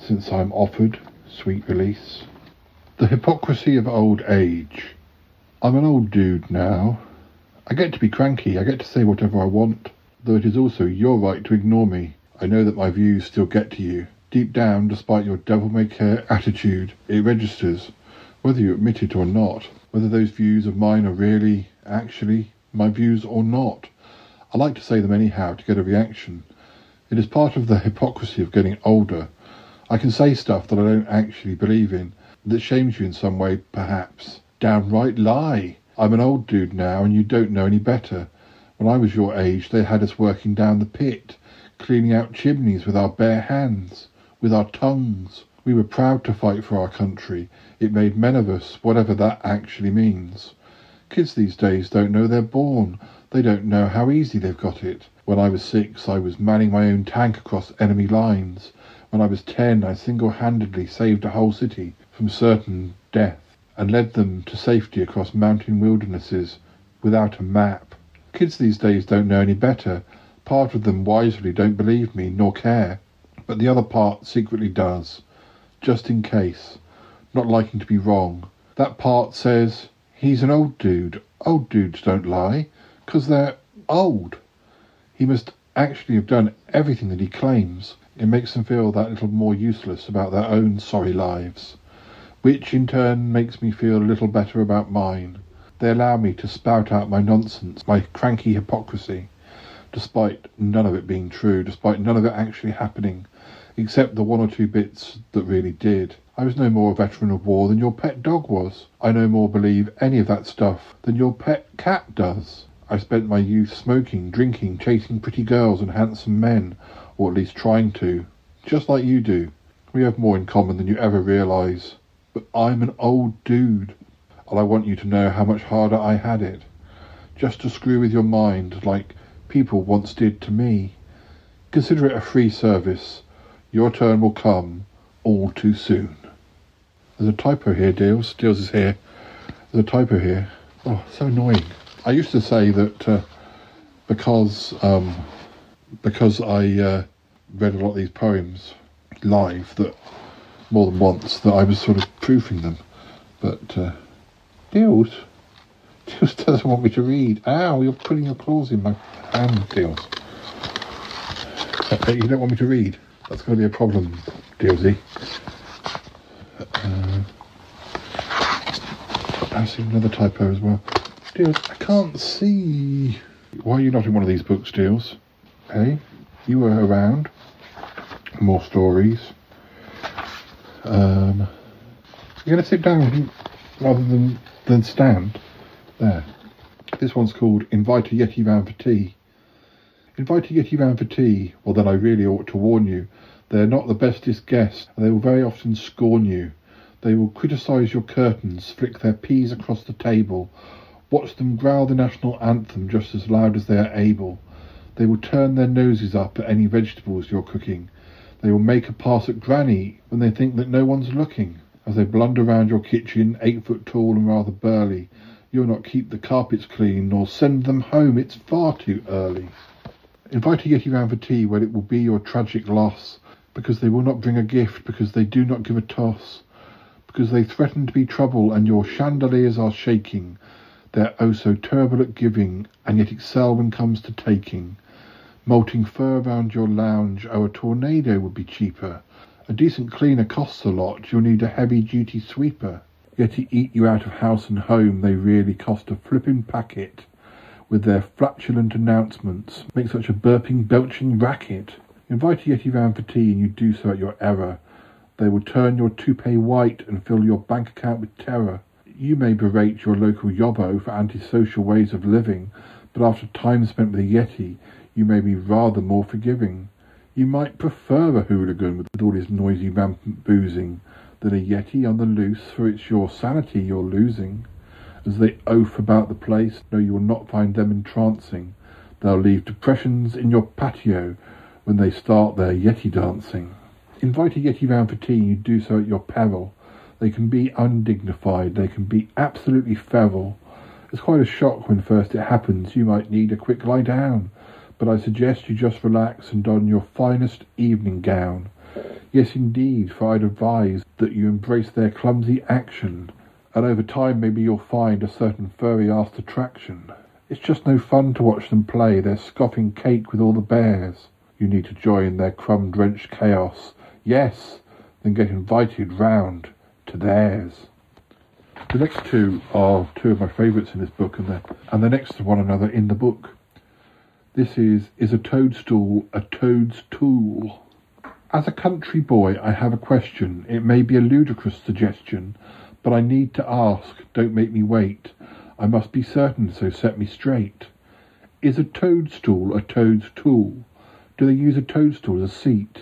since I am offered sweet release? The hypocrisy of old age. I'm an old dude now. I get to be cranky, I get to say whatever I want, though it is also your right to ignore me. I know that my views still get to you. Deep down, despite your devil-may-care attitude, it registers, whether you admit it or not, whether those views of mine are really, actually, my views or not. I like to say them anyhow to get a reaction. It is part of the hypocrisy of getting older. I can say stuff that I don't actually believe in, that shames you in some way, perhaps. Downright lie. I'm an old dude now, and you don't know any better. When I was your age, they had us working down the pit, cleaning out chimneys with our bare hands, with our tongues. We were proud to fight for our country. It made men of us, whatever that actually means. Kids these days don't know they're born. They don't know how easy they've got it. When I was six, I was manning my own tank across enemy lines. When I was ten, I single-handedly saved a whole city from certain death and led them to safety across mountain wildernesses without a map. Kids these days don't know any better. Part of them wisely don't believe me, nor care. But the other part secretly does, just in case, not liking to be wrong. That part says, he's an old dude. Old dudes don't lie, 'cause they're old. He must actually have done everything that he claims. It makes them feel that little more useless about their own sorry lives, which in turn makes me feel a little better about mine. They allow me to spout out my nonsense, my cranky hypocrisy, despite none of it being true, despite none of it actually happening, except the one or two bits that really did. I was no more a veteran of war than your pet dog was. I no more believe any of that stuff than your pet cat does. I spent my youth smoking, drinking, chasing pretty girls and handsome men, or at least trying to, just like you do. We have more in common than you ever realise. But I'm an old dude, and I want you to know how much harder I had it, just to screw with your mind like people once did to me. Consider it a free service. Your turn will come all too soon. There's a typo here, Deels. Deels is here. There's a typo here. Oh, so annoying. I used to say that uh, because um, because I uh, read a lot of these poems live, that more than once, that I was sort of proofing them. But uh, Deels, Deels doesn't want me to read. Ow, you're putting your claws in my hand, Deels. You don't want me to read. That's going to be a problem, Deelsy. Uh, I've seen another typo as well. Deels, I can't see. Why are you not in one of these books, Deels? Hey, you were around. More stories. Um, you're going to sit down rather than, than stand. There. This one's called Invite a Yeti Round for Tea. Invite a Yeti round for tea. Well, then I really ought to warn you. They're not the bestest guests, and they will very often scorn you. They will criticise your curtains, flick their peas across the table, watch them growl the national anthem just as loud as they are able. They will turn their noses up at any vegetables you're cooking. They will make a pass at Granny when they think that no one's looking. As they blunder round your kitchen, eight foot tall and rather burly, you'll not keep the carpets clean nor send them home. It's far too early. Invite a Yeti round for tea where it will be your tragic loss, because they will not bring a gift, because they do not give a toss, because they threaten to be trouble, and your chandeliers are shaking. They're oh so terrible at giving, and yet excel when comes to taking. Molting fur round your lounge, oh, a tornado would be cheaper. A decent cleaner costs a lot, you'll need a heavy-duty sweeper. Yet to eat you out of house and home, they really cost a flippin' packet. With their flatulent announcements, make such a burping, belching racket. Invite a Yeti round for tea, and you do so at your error. They will turn your toupee white and fill your bank account with terror. You may berate your local yobbo for antisocial ways of living, but after time spent with a Yeti, you may be rather more forgiving. You might prefer a hooligan with all his noisy, rampant boozing, than a Yeti on the loose, for it's your sanity you're losing. As they oaf about the place, no, you will not find them entrancing. They'll leave depressions in your patio when they start their Yeti dancing. Invite a Yeti round for tea, and you do so at your peril. They can be undignified, they can be absolutely feral. It's quite a shock when first it happens, you might need a quick lie down, but I suggest you just relax and don your finest evening gown. Yes, indeed, for I'd advise that you embrace their clumsy action, and over time maybe you'll find a certain furry-assed attraction. It's just no fun to watch them play, they're scoffing cake with all the bears. You need to join their crumb-drenched chaos. Yes, then get invited round to theirs. The next two are two of my favourites in this book, and they're, and they're next to one another in the book. This is, is a toadstool a toad's tool? As a country boy, I have a question. It may be a ludicrous suggestion, but I need to ask, don't make me wait. I must be certain, so set me straight. Is a toadstool a toad's tool? Do they use a toadstool as a seat?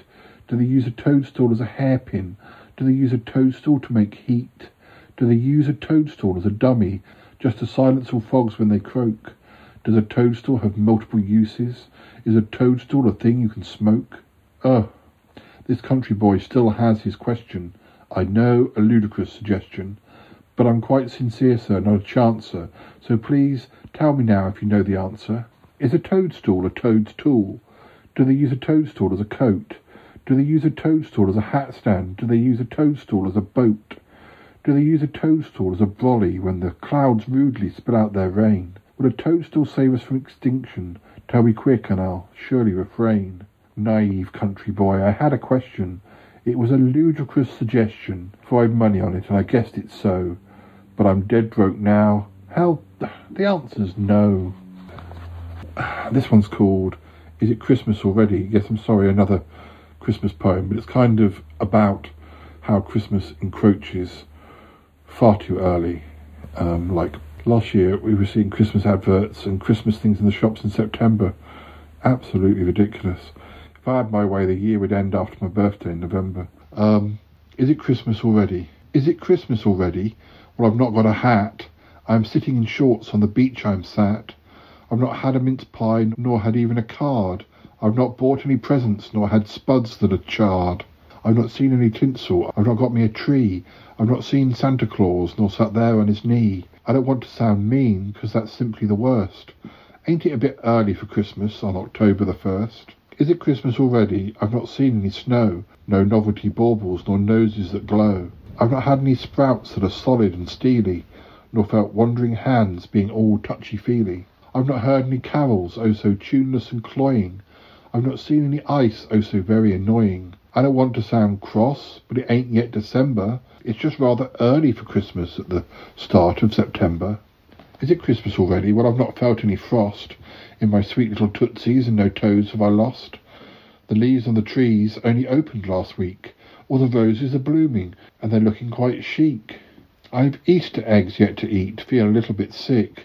Do they use a toadstool as a hairpin? Do they use a toadstool to make heat? Do they use a toadstool as a dummy, just to silence all frogs when they croak? Does a toadstool have multiple uses? Is a toadstool a thing you can smoke? Oh, this country boy still has his question. I know, a ludicrous suggestion, but I'm quite sincere, sir, not a chancer, so please tell me now if you know the answer. Is a toadstool a toad's tool? Do they use a toadstool as a coat? Do they use a toadstool as a hat stand? Do they use a toadstool as a boat? Do they use a toadstool as a brolly when the clouds rudely spill out their rain? Will a toadstool save us from extinction? Tell me quick, and I'll surely refrain. Naive country boy, I had a question. It was a ludicrous suggestion, for I've money on it, and I guessed it so. But I'm dead broke now, How? The answer's no. This one's called Is It Christmas Already? Yes, I'm sorry, another Christmas poem, but it's kind of about how Christmas encroaches far too early. Um, like last year we were seeing Christmas adverts and Christmas things in the shops in September. Absolutely ridiculous. If I had my way, the year would end after my birthday in November. Um, is it Christmas already? Is it Christmas already? Well, I've not got a hat. I'm sitting in shorts on the beach I'm sat. I've not had a mince pie, nor had even a card. I've not bought any presents, nor had spuds that are charred. I've not seen any tinsel, I've not got me a tree, I've not seen Santa Claus, nor sat there on his knee. I don't want to sound mean, because that's simply the worst. Ain't it a bit early for Christmas on October the first? Is it Christmas already? I've not seen any snow, no novelty baubles, nor noses that glow. I've not had any sprouts that are solid and steely, nor felt wandering hands being all touchy-feely. I've not heard any carols, oh so tuneless and cloying. I've not seen any ice, oh so very annoying. I don't want to sound cross, but it ain't yet December. It's just rather early for Christmas at the start of September. Is it Christmas already? Well, I've not felt any frost. In my sweet little tootsies and no toes have I lost. The leaves on the trees only opened last week. All the roses are blooming, and they're looking quite chic. I've Easter eggs yet to eat, feel a little bit sick.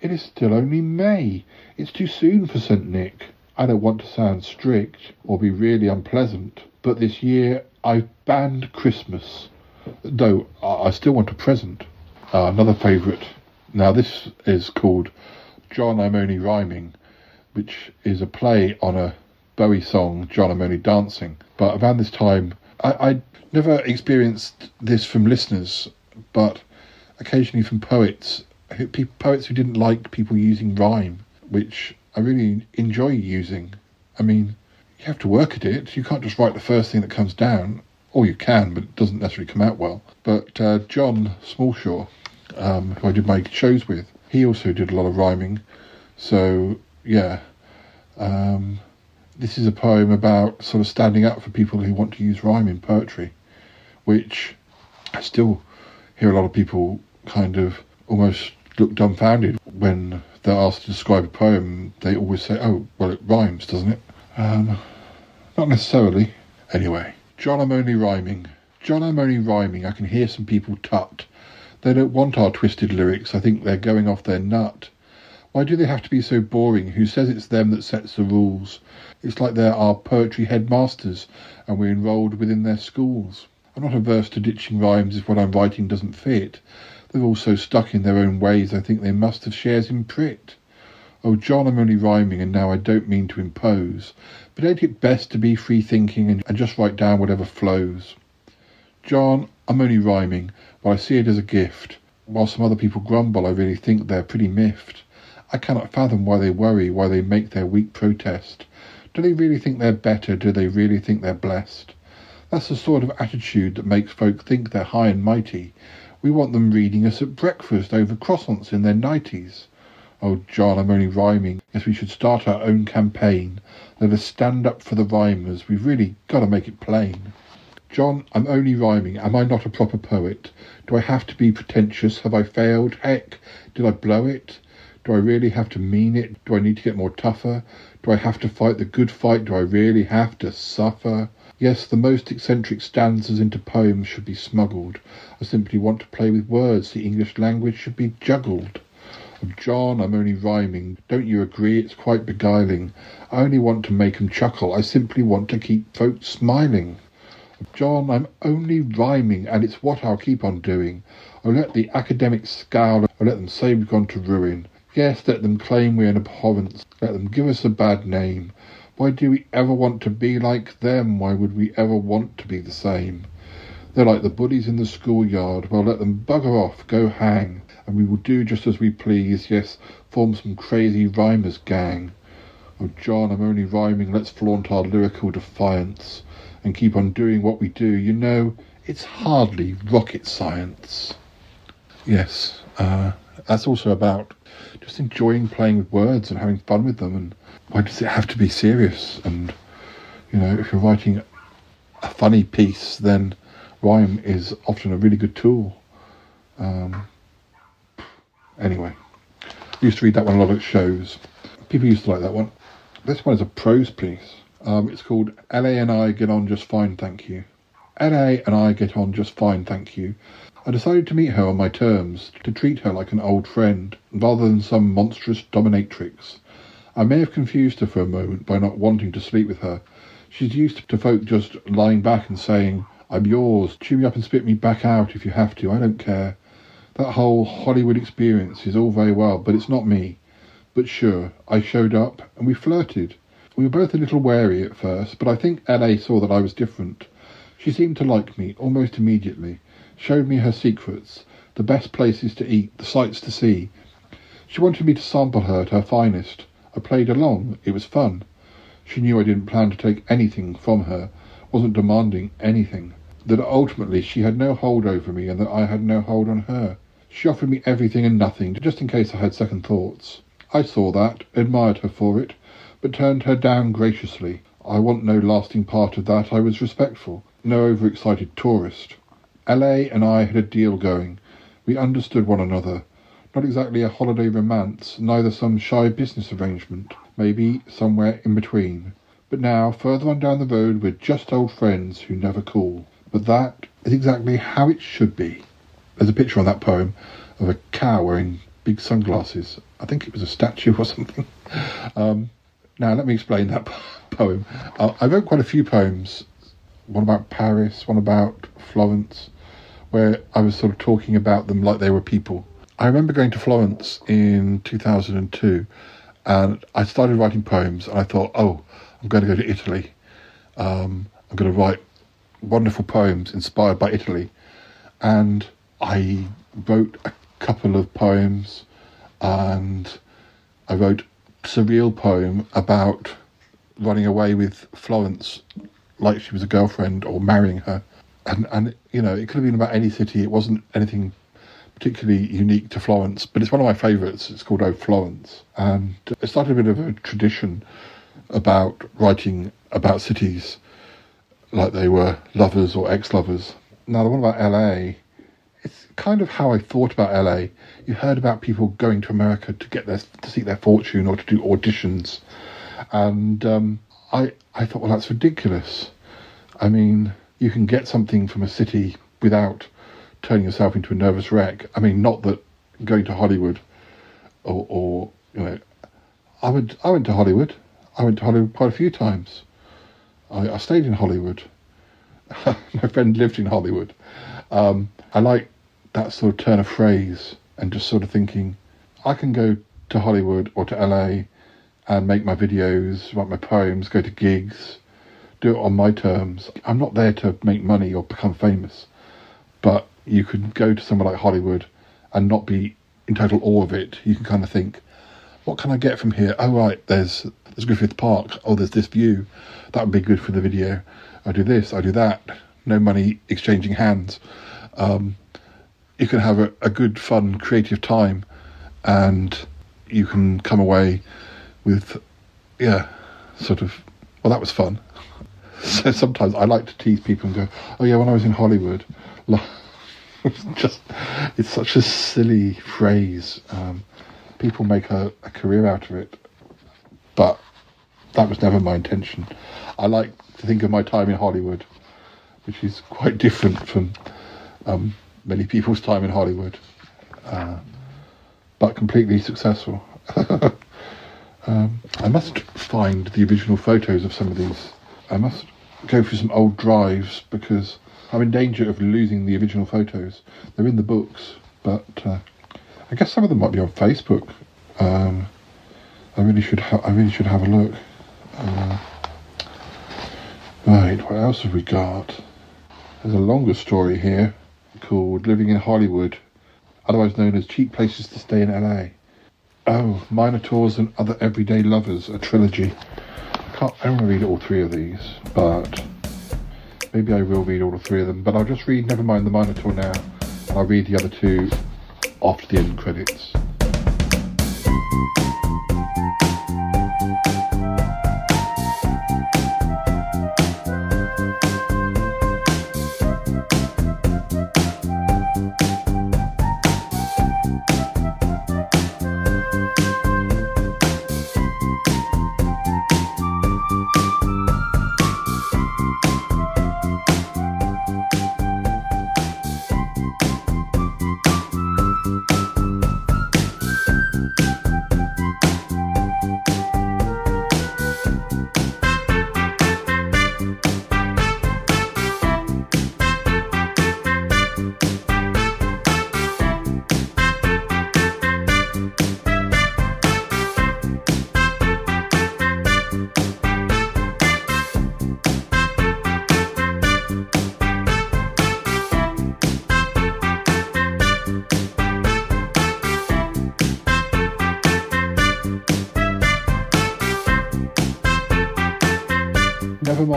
It is still only May. It's too soon for Saint Nick. I don't want to sound strict or be really unpleasant, but this year I've banned Christmas, though I still want a present. Uh, another favourite. Now this is called John I'm Only Rhyming, which is a play on a Bowie song, John I'm Only Dancing. But around this time, I, I never experienced this from listeners, but occasionally from poets, who, pe- poets who didn't like people using rhyme, which I really enjoy using. I mean, you have to work at it. You can't just write the first thing that comes down, or you can, but it doesn't necessarily come out well. But uh, John Smallshaw, um, who I did my shows with, he also did a lot of rhyming. So, yeah, um, this is a poem about sort of standing up for people who want to use rhyme in poetry, which I still hear a lot of people kind of almost look dumbfounded when they're asked to describe a poem. They always say, oh, well, it rhymes, doesn't it? Um, not necessarily. Anyway, John, I'm only rhyming. John, I'm only rhyming. I can hear some people tut. They don't want our twisted lyrics. I think they're going off their nut. Why do they have to be so boring? Who says it's them that sets the rules? It's like they're our poetry headmasters and we're enrolled within their schools. I'm not averse to ditching rhymes if what I'm writing doesn't fit. They're all so stuck in their own ways, I think they must have shares in Prit. Oh, John, I'm only rhyming, and now I don't mean to impose, but ain't it best to be free-thinking and, and just write down whatever flows? John, I'm only rhyming, but I see it as a gift. While some other people grumble, I really think they're pretty miffed. I cannot fathom why they worry, why they make their weak protest. Do they really think they're better? Do they really think they're blessed? That's the sort of attitude that makes folk think they're high and mighty. We want them reading us at breakfast over croissants in their nineties. Oh, John, I'm only rhyming. Yes, we should start our own campaign. Let us stand up for the rhymers. We've really got to make it plain. John, I'm only rhyming. Am I not a proper poet? Do I have to be pretentious? Have I failed? Heck, did I blow it? Do I really have to mean it? Do I need to get more tougher? Do I have to fight the good fight? Do I really have to suffer? Yes, the most eccentric stanzas into poems should be smuggled. I simply want to play with words. The English language should be juggled. John, I'm only rhyming. Don't you agree? It's quite beguiling. I only want to make 'em chuckle. I simply want to keep folks smiling. John, I'm only rhyming, and it's what I'll keep on doing. I'll let the academics scowl. I'll let them say we've gone to ruin. Yes, let them claim we're an abhorrence. Let them give us a bad name. Why do we ever want to be like them? Why would we ever want to be the same? They're like the bullies in the schoolyard. Well, let them bugger off, go hang. And we will do just as we please, yes, form some crazy rhymers' gang. Oh, John, I'm only rhyming, let's flaunt our lyrical defiance and keep on doing what we do. You know, it's hardly rocket science. Yes, uh, that's also about just enjoying playing with words and having fun with them. And why does it have to be serious? And, you know, if you're writing a funny piece, then rhyme is often a really good tool. Um... Anyway, I used to read that one a lot at shows. People used to like that one. This one is a prose piece. Um, it's called L A and I Get On Just Fine, Thank You. L A and I get on just fine, thank you. I decided to meet her on my terms, to treat her like an old friend, rather than some monstrous dominatrix. I may have confused her for a moment by not wanting to sleep with her. She's used to folk just lying back and saying, I'm yours, chew me up and spit me back out if you have to, I don't care. That whole Hollywood experience is all very well, but it's not me. But sure, I showed up and we flirted. We were both a little wary at first, but I think L A saw that I was different. She seemed to like me almost immediately, showed me her secrets, the best places to eat, the sights to see. She wanted me to sample her at her finest. I played along, it was fun. She knew I didn't plan to take anything from her, wasn't demanding anything, that ultimately she had no hold over me and that I had no hold on her. She offered me everything and nothing, just in case I had second thoughts. I saw that, admired her for it, but turned her down graciously. I want no lasting part of that, I was respectful, no overexcited tourist. L A and I had a deal going. We understood one another. Not exactly a holiday romance, neither some shy business arrangement, maybe somewhere in between. But now, further on down the road, we're just old friends who never call. But that is exactly how it should be. There's a picture on that poem of a cow wearing big sunglasses. I think it was a statue or something. Um, now, let me explain that poem. Uh, I wrote quite a few poems, one about Paris, one about Florence, where I was sort of talking about them like they were people. I remember going to Florence in two thousand two, and I started writing poems, and I thought, oh, I'm going to go to Italy. Um, I'm going to write wonderful poems inspired by Italy. And I wrote a couple of poems, and I wrote a surreal poem about running away with Florence like she was a girlfriend or marrying her. And, and you know, it could have been about any city. It wasn't anything particularly unique to Florence, but it's one of my favourites. It's called Oh Florence. And it started a bit of a tradition about writing about cities like they were lovers or ex-lovers. Now, the one about L A, it's kind of how I thought about L A. You heard about people going to America to get their to seek their fortune or to do auditions. And um, I, I thought, well, that's ridiculous. I mean, you can get something from a city without turning yourself into a nervous wreck. I mean, not that going to Hollywood or, or you know, I would, I went to Hollywood. I went to Hollywood quite a few times. I, I stayed in Hollywood. My friend lived in Hollywood. Um, I like that sort of turn of phrase and just sort of thinking, I can go to Hollywood or to L A and make my videos, write my poems, go to gigs, do it on my terms. I'm not there to make money or become famous, but you could go to somewhere like Hollywood and not be in total awe of it. You can kind of think, what can I get from here? Oh, right, there's there's Griffith Park. Oh, there's this view. That would be good for the video. I do this, I do that. No money exchanging hands. Um, you can have a, a good, fun, creative time, and you can come away with, yeah, sort of, well, that was fun. So sometimes I like to tease people and go, oh, yeah, when I was in Hollywood, it's just, it's such a silly phrase. Um, people make a, a career out of it, but that was never my intention. I like to think of my time in Hollywood, which is quite different from um, many people's time in Hollywood, uh, but completely successful. um, I must find the original photos of some of these. I must go through some old drives because I'm in danger of losing the original photos. They're in the books, but uh, I guess some of them might be on Facebook. Um, I really should. Ha- I really should have a look. Uh, right, what else have we got? There's a longer story here called "Living in Hollywood," otherwise known as "Cheap Places to Stay in L A." Oh, Minotaurs and Other Everyday Lovers, a trilogy. I can't. I don't want to read all three of these, but. Maybe I will read all the three of them, but I'll just read, never mind the Minotaur now, and I'll read the other two after the end credits.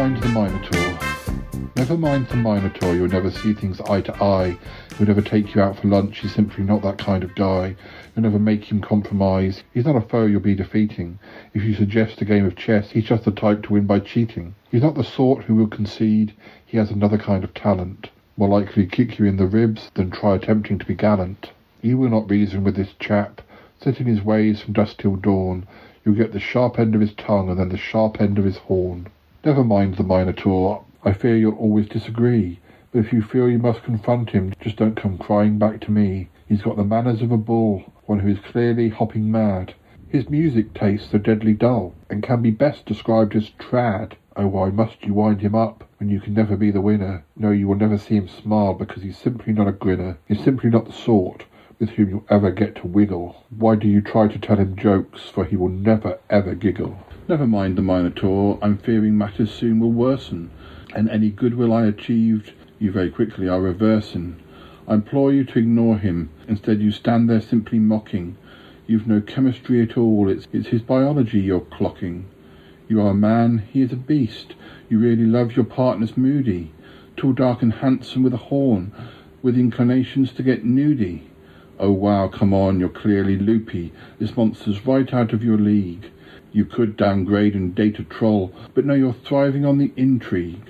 mind the Minotaur. Never mind the Minotaur, you'll never see things eye to eye. He'll never take you out for lunch, he's simply not that kind of guy. You'll never make him compromise. He's not a foe you'll be defeating. If you suggest a game of chess, he's just the type to win by cheating. He's not the sort who will concede. He has another kind of talent. More likely to kick you in the ribs than try attempting to be gallant. You will not reason with this chap. Sit in his ways from dusk till dawn. You'll get the sharp end of his tongue and then the sharp end of his horn. Never mind the Minotaur. I fear you'll always disagree. But if you feel you must confront him, just don't come crying back to me. He's got the manners of a bull, one who is clearly hopping mad. His music tastes are deadly dull, and can be best described as trad. Oh, why must you wind him up, when you can never be the winner? No, you will never see him smile, because he's simply not a grinner. He's simply not the sort with whom you'll ever get to wiggle. Why do you try to tell him jokes, for he will never, ever giggle? Never mind the Minotaur, I'm fearing matters soon will worsen, and any goodwill I achieved, you very quickly are reversing. I implore you to ignore him. Instead you stand there simply mocking. You've no chemistry at all. It's, it's his biology you're clocking. You are a man, he is a beast. You really love your partner's moody. Tall, dark and handsome with a horn, with inclinations to get nudie. Oh wow, come on, you're clearly loopy. This monster's right out of your league. You could downgrade and date a troll, but no, you're thriving on the intrigue.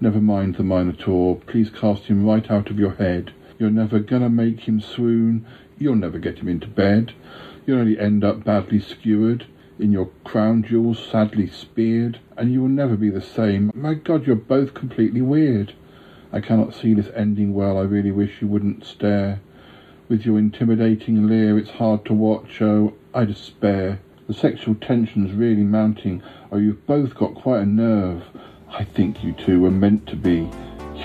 Never mind the Minotaur, please cast him right out of your head. You're never gonna make him swoon, you'll never get him into bed. You'll only end up badly skewered, in your crown jewels sadly speared, and you will never be the same. My God, you're both completely weird. I cannot see this ending well, I really wish you wouldn't stare. With your intimidating leer, it's hard to watch, oh, I despair. The sexual tension's really mounting, oh, you've both got quite a nerve. I think you two were meant to be.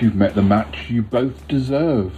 You've met the match you both deserve.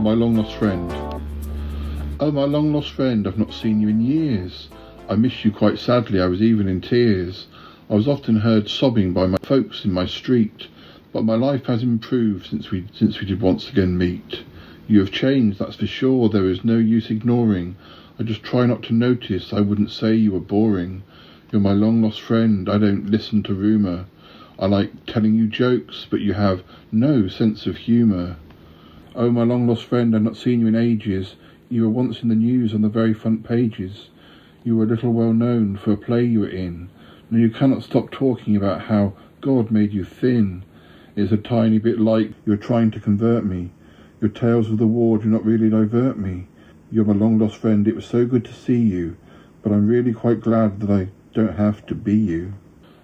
My long-lost friend. Oh, my long-lost friend, I've not seen you in years. I miss you quite sadly, I was even in tears. I was often heard sobbing by my folks in my street, but my life has improved since we since we did once again meet. You have changed, that's for sure, there is no use ignoring. I just try not to notice, I wouldn't say you were boring. You're my long-lost friend, I don't listen to rumour. I like telling you jokes, but you have no sense of humour. Oh, my long-lost friend, I've not seen you in ages. You were once in the news on the very front pages. You were a little well-known for a play you were in. Now you cannot stop talking about how God made you thin. It's a tiny bit like you're trying to convert me. Your tales of the war do not really divert me. You're my long-lost friend, it was so good to see you, but I'm really quite glad that I don't have to be you.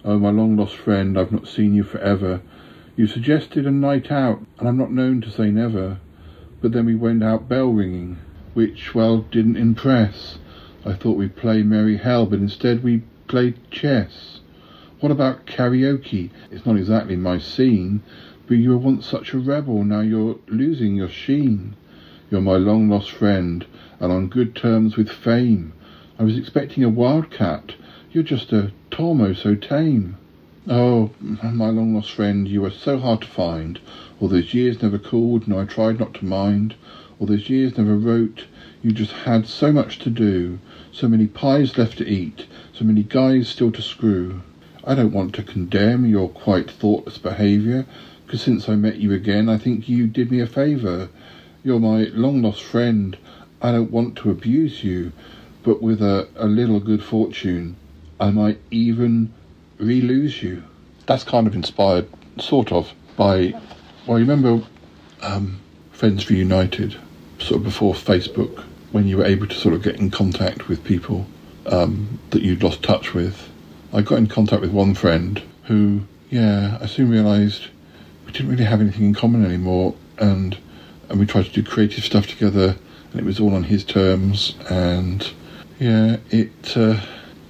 Oh, my long-lost friend, I've not seen you forever. You suggested a night out, and I'm not known to say never. But then we went out bell-ringing, which, well, didn't impress. I thought we'd play merry hell, but instead we played chess. What about karaoke? It's not exactly my scene, but you were once such a rebel, now you're losing your sheen. You're my long-lost friend, and on good terms with fame. I was expecting a wildcat. You're just a Tormo so tame. Oh, my long-lost friend, you were so hard to find. All those years never called, and I tried not to mind. All those years never wrote. You just had so much to do. So many pies left to eat. So many guys still to screw. I don't want to condemn your quite thoughtless behaviour, because since I met you again, I think you did me a favour. You're my long-lost friend. I don't want to abuse you, but with a, a little good fortune, I might even re-lose you. That's kind of inspired, sort of, by, well, you remember um, Friends Reunited, sort of before Facebook, when you were able to sort of get in contact with people um, that you'd lost touch with. I got in contact with one friend who, yeah, I soon realised we didn't really have anything in common anymore, and and we tried to do creative stuff together, and it was all on his terms, and yeah, it uh,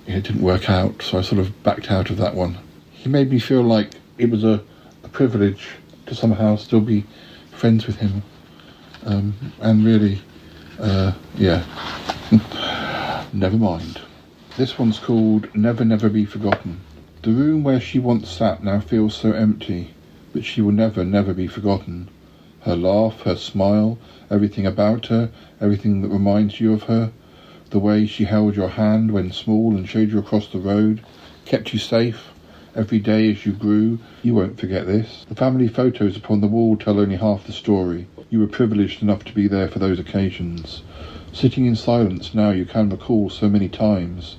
it didn't work out, so I sort of backed out of that one. He made me feel like it was a, a privilege to somehow still be friends with him, um, and really, uh, yeah, never mind. This one's called Never Never Be Forgotten. The room where she once sat now feels so empty, but she will never, never be forgotten. Her laugh, her smile, everything about her, everything that reminds you of her, the way she held your hand when small and showed you across the road, kept you safe. Every day as you grew, you won't forget this. The family photos upon the wall tell only half the story. You were privileged enough to be there for those occasions. Sitting in silence now, you can recall so many times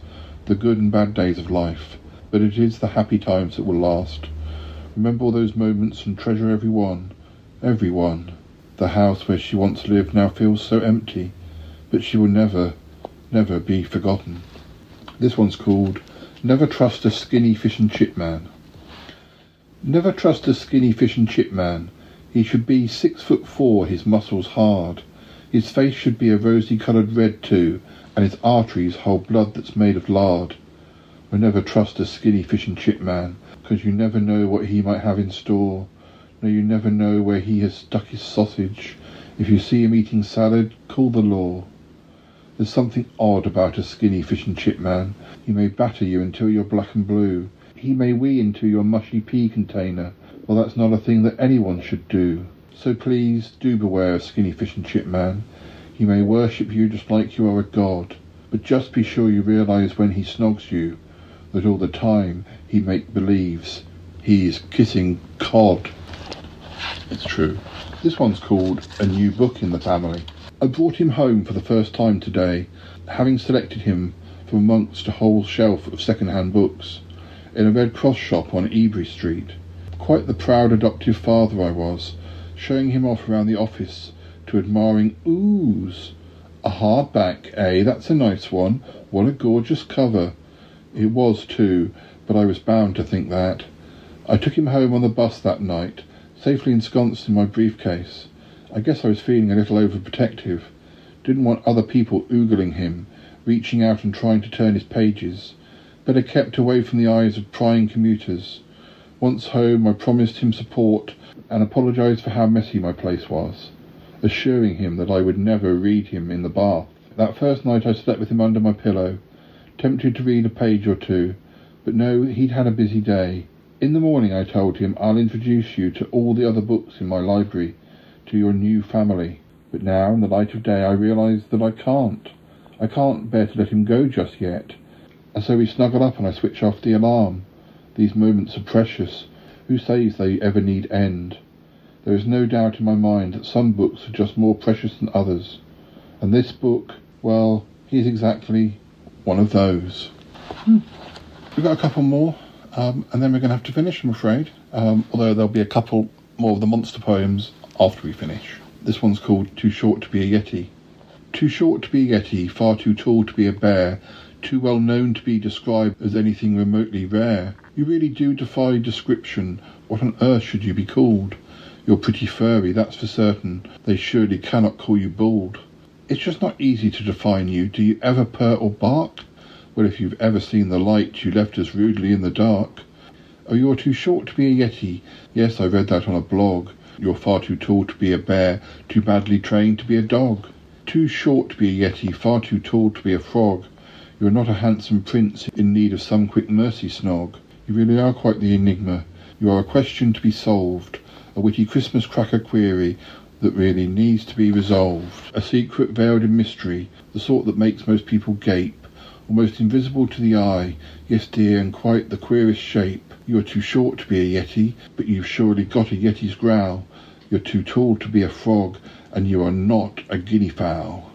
the good and bad days of life, but it is the happy times that will last. Remember all those moments and treasure every one, every one. The house where she once lived now feels so empty, but she will never, never be forgotten. This one's called Never Trust a Skinny Fish and Chip Man. Never trust a skinny fish and chip man. He should be six foot four, his muscles hard. His face should be a rosy-coloured red too, and his arteries hold blood that's made of lard. But never trust a skinny fish and chip man, because you never know what he might have in store. No, you never know where he has stuck his sausage. If you see him eating salad, call the law. There's something odd about a skinny fish and chip man. He may batter you until you're black and blue. He may wee into your mushy pea container. Well, that's not a thing that anyone should do. So please do beware of skinny fish and chip man. He may worship you just like you are a god, but just be sure you realise when he snogs you that all the time he make believes he's kissing cod. It's true. This one's called A New Book in the Family. I brought him home for the first time today, having selected him from amongst a whole shelf of second-hand books in a Red Cross shop on Ebury Street. Quite the proud adoptive father I was, showing him off around the office to admiring oohs. A hardback, eh? That's a nice one. What a gorgeous cover. It was too, but I was bound to think that. I took him home on the bus that night, safely ensconced in my briefcase. I guess I was feeling a little overprotective. Didn't want other people oogling him, reaching out and trying to turn his pages. Better kept away from the eyes of prying commuters. Once home, I promised him support and apologised for how messy my place was, assuring him that I would never read him in the bath. That first night I slept with him under my pillow, tempted to read a page or two, but no, he'd had a busy day. In the morning I told him, I'll introduce you to all the other books in my library, to your new family. But now, in the light of day, I realise that I can't. I can't bear to let him go just yet. And so we snuggle up and I switch off the alarm. These moments are precious. Who says they ever need end? There is no doubt in my mind that some books are just more precious than others. And this book, well, he's exactly one of those. Hmm. We've got a couple more, um, and then we're going to have to finish, I'm afraid. Um, although there'll be a couple more of the monster poems after we finish. This one's called Too Short to be a Yeti. Too short to be a yeti, far too tall to be a bear, too well known to be described as anything remotely rare. You really do defy description. What on earth should you be called? You're pretty furry, that's for certain. They surely cannot call you bald. It's just not easy to define you. Do you ever purr or bark? Well, if you've ever seen the light, you left us rudely in the dark. Oh, you're too short to be a yeti. Yes, I read that on a blog. You're far too tall to be a bear, too badly trained to be a dog. Too short to be a yeti, far too tall to be a frog. You're not a handsome prince in need of some quick mercy snog. You really are quite the enigma. You are a question to be solved. A witty Christmas cracker query that really needs to be resolved. A secret veiled in mystery, the sort that makes most people gape, almost invisible to the eye, yes dear, and quite the queerest shape. You're too short to be a yeti, but you've surely got a yeti's growl. You're too tall to be a frog, and you are not a guinea fowl.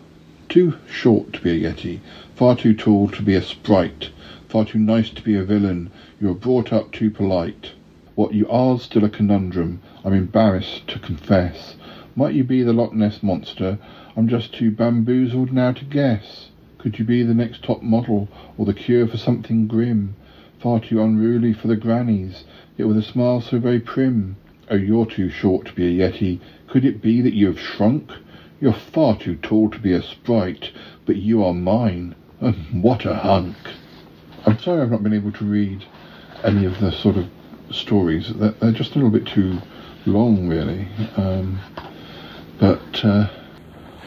Too short to be a yeti, far too tall to be a sprite, far too nice to be a villain. You're brought up too polite. What you are's still a conundrum, I'm embarrassed to confess. Might you be the Loch Ness Monster? I'm just too bamboozled now to guess. Could you be the next top model, or the cure for something grim? Far too unruly for the grannies, yet with a smile so very prim. Oh, you're too short to be a yeti. Could it be that you have shrunk? You're far too tall to be a sprite, but you are mine. Oh, what a hunk. I'm sorry I've not been able to read any of the sort of stories. They're just a little bit too long, really. Um, but uh,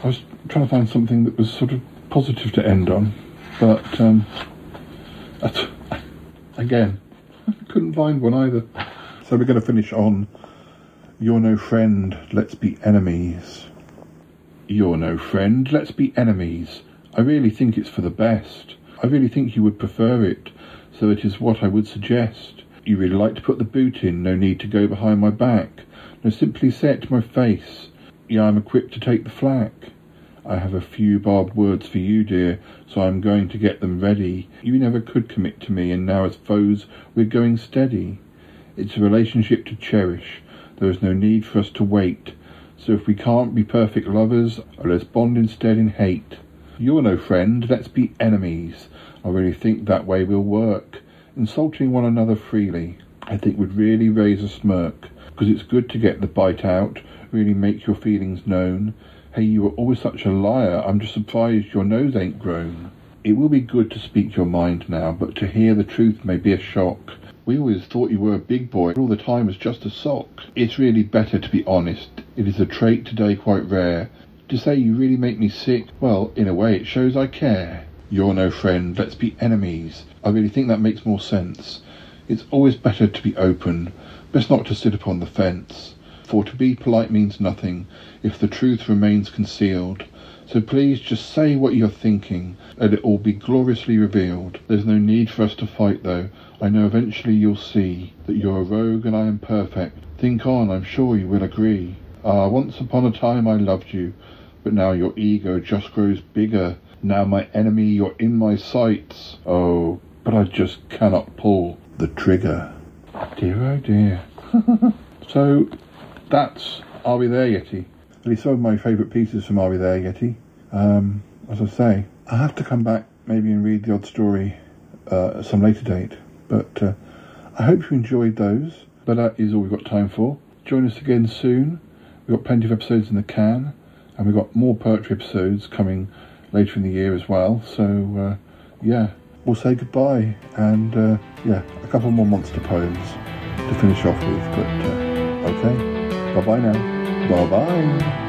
I was trying to find something that was sort of positive to end on. But, um, that's, again, I couldn't find one either. So we're going to finish on You're No Friend, Let's Be Enemies. You're no friend, let's be enemies. I really think it's for the best. I really think you would prefer it, so it is what I would suggest. You really like to put the boot in, no need to go behind my back. No, simply say it to my face. Yeah, I'm equipped to take the flak. I have a few barbed words for you, dear, so I'm going to get them ready. You never could commit to me, and now as foes we're going steady. It's a relationship to cherish. There is no need for us to wait. So if we can't be perfect lovers, let's bond instead in hate. You're no friend, let's be enemies. I really think that way will work. Insulting one another freely, I think would really raise a smirk. Because it's good to get the bite out, really make your feelings known. Hey, you were always such a liar, I'm just surprised your nose ain't grown. It will be good to speak your mind now, but to hear the truth may be a shock. We always thought you were a big boy, all the time was just a sock. It's really better to be honest. It is a trait today quite rare. To say you really make me sick, well, in a way it shows I care. You're no friend, let's be enemies. I really think that makes more sense. It's always better to be open. Best not to sit upon the fence. For to be polite means nothing, if the truth remains concealed. So please just say what you're thinking. Let it all be gloriously revealed. There's no need for us to fight though. I know eventually you'll see that you're a rogue and I am perfect. Think on, I'm sure you will agree. Ah, once upon a time I loved you, but now your ego just grows bigger. Now my enemy, you're in my sights. Oh, but I just cannot pull the trigger. Dear, oh dear. So, that's Are We There Yeti? At least some of my favourite pieces from Are We There Yeti. Um, as I say, I'll have to come back maybe and read the odd story uh, at some later date. But uh, I hope you enjoyed those. But that is all we've got time for. Join us again soon. We've got plenty of episodes in the can, and we've got more poetry episodes coming later in the year as well. So, uh, yeah, we'll say goodbye and, uh, yeah, a couple more monster poems to finish off with. But, uh, okay, bye-bye now. Bye-bye.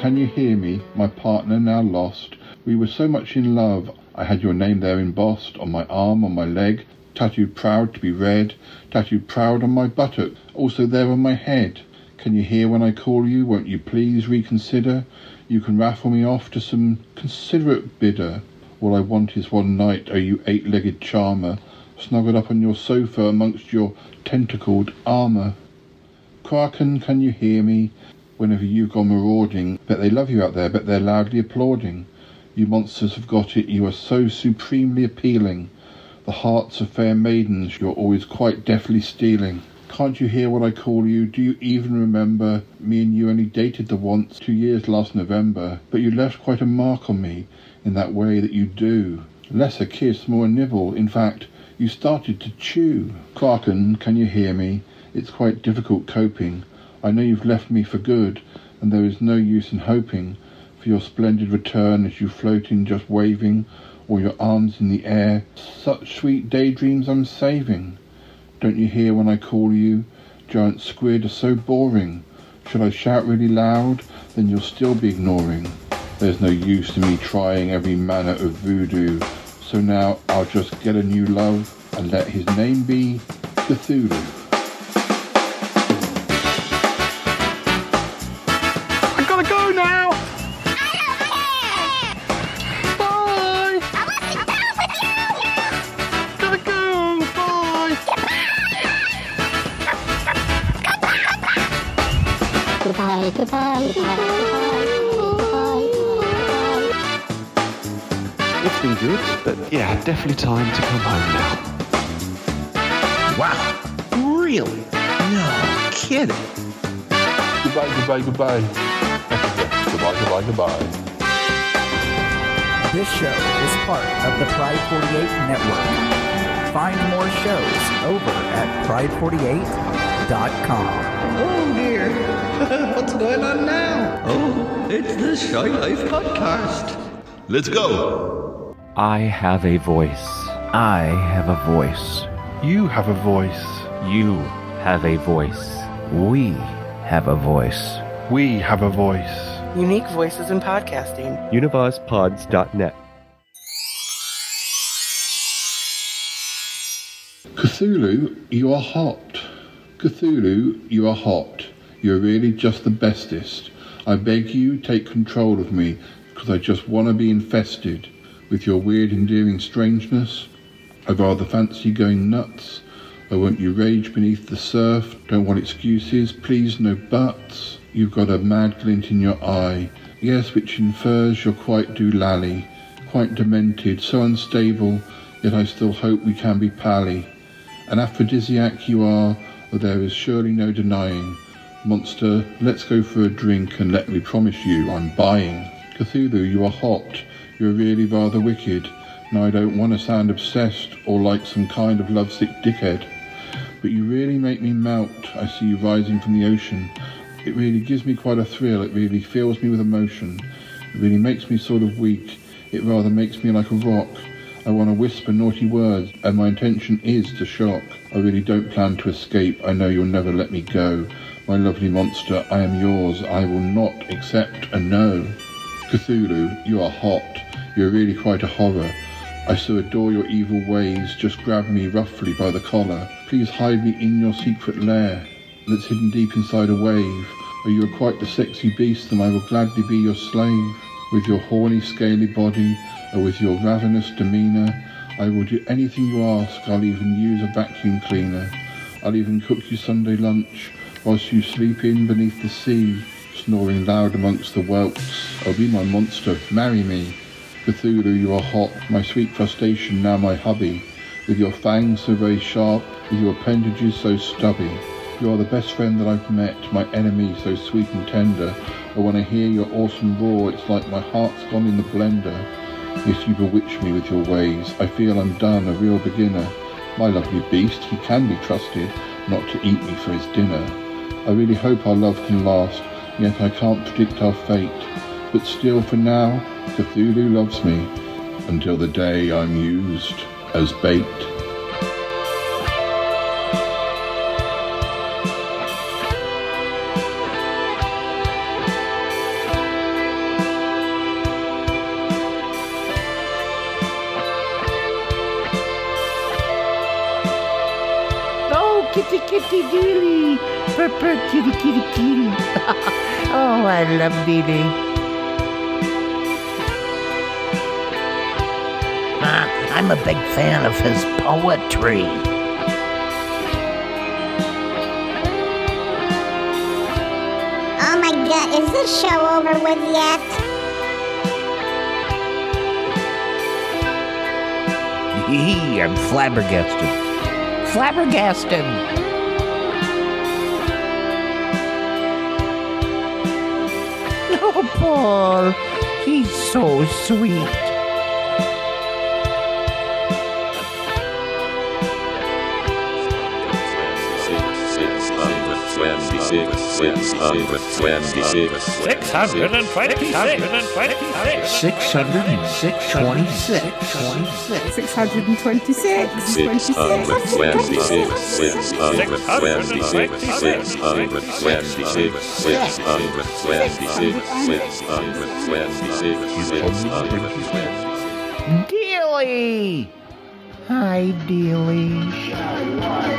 Can you hear me? My partner now lost. We were so much in love. I had your name there embossed on my arm, on my leg, tattooed proud to be read, tattooed proud on my buttock, also there on my head. Can you hear when I call you? Won't you please reconsider? You can raffle me off to some considerate bidder. All I want is one night, oh you eight-legged charmer, snuggled up on your sofa amongst your tentacled armour. Kraken, can you hear me? Whenever you've gone marauding, bet they love you out there, bet they're loudly applauding. You monsters have got it, you are so supremely appealing. The hearts of fair maidens you're always quite deftly stealing. Can't you hear what I call you? Do you even remember? Me and you only dated the once, two years last November, but you left quite a mark on me, in that way that you do. Less a kiss, more a nibble, in fact, you started to chew. Clarken, can you hear me? It's quite difficult coping. I know you've left me for good, and there is no use in hoping for your splendid return as you float in just waving, or your arms in the air. Such sweet daydreams I'm saving. Don't you hear when I call you? Giant squid are so boring. Should I shout really loud? Then you'll still be ignoring. There's no use in me trying every manner of voodoo. So now I'll just get a new love and let his name be Cthulhu. It's been good, but yeah, definitely time to come home now. Wow. Really? No kidding. Goodbye, goodbye, goodbye. Goodbye, goodbye, goodbye. This show is part of the Pride forty-eight Network. Find more shows over at pride forty-eight dot com. Oh dear, what's going on now? Oh, it's the Shy Life Podcast. Let's go. I have a voice. I have a voice. You have a voice. You have a voice. We have a voice. We have a voice. Unique voices in podcasting. univaz pods dot net. Cthulhu, you are hot. Cthulhu, you are hot. You're really just the bestest. I beg you, take control of me, because I just want to be infested with your weird, endearing strangeness. I rather fancy going nuts. I want you rage beneath the surf. Don't want excuses. Please, no buts. You've got a mad glint in your eye. Yes, which infers you're quite doolally, quite demented, so unstable, yet I still hope we can be pally. An aphrodisiac you are, or there is surely no denying. Monster, let's go for a drink and let me promise you I'm buying. Cthulhu, you are hot. You're really rather wicked. Now, I don't want to sound obsessed or like some kind of lovesick dickhead, but you really make me melt. I see you rising from the ocean. It really gives me quite a thrill. It really fills me with emotion. It really makes me sort of weak. It rather makes me like a rock. I want to whisper naughty words, and my intention is to shock. I really don't plan to escape. I know you'll never let me go. My lovely monster, I am yours. I will not accept a no. Cthulhu, you are hot. You're really quite a horror. I so adore your evil ways. Just grab me roughly by the collar. Please hide me in your secret lair that's hidden deep inside a wave. Oh, you are quite the sexy beast, and I will gladly be your slave. With your horny, scaly body, or with your ravenous demeanour, I will do anything you ask. I'll even use a vacuum cleaner. I'll even cook you Sunday lunch whilst you sleep in beneath the sea, snoring loud amongst the whelks. I'll be my monster, marry me. Cthulhu, you are hot, my sweet crustacean, now my hubby. With your fangs so very sharp, with your appendages so stubby. You are the best friend that I've met, my enemy so sweet and tender. I want to hear your awesome roar, it's like my heart's gone in the blender. Yes, you bewitch me with your ways, I feel I'm done, a real beginner. My lovely beast, he can be trusted, not to eat me for his dinner. I really hope our love can last, yet I can't predict our fate. But still, for now, Cthulhu loves me until the day I'm used as bait. Oh, kitty, kitty, Deeley! Purr, kitty, kitty, kitty. Oh, I love Deeley. I'm a big fan of his poetry. Oh my god, is this show over with yet? Hee, I'm flabbergasted. Flabbergasted! Oh, Paul, he's so sweet. six hundred twenty-six. Deeley! Hi, Deeley.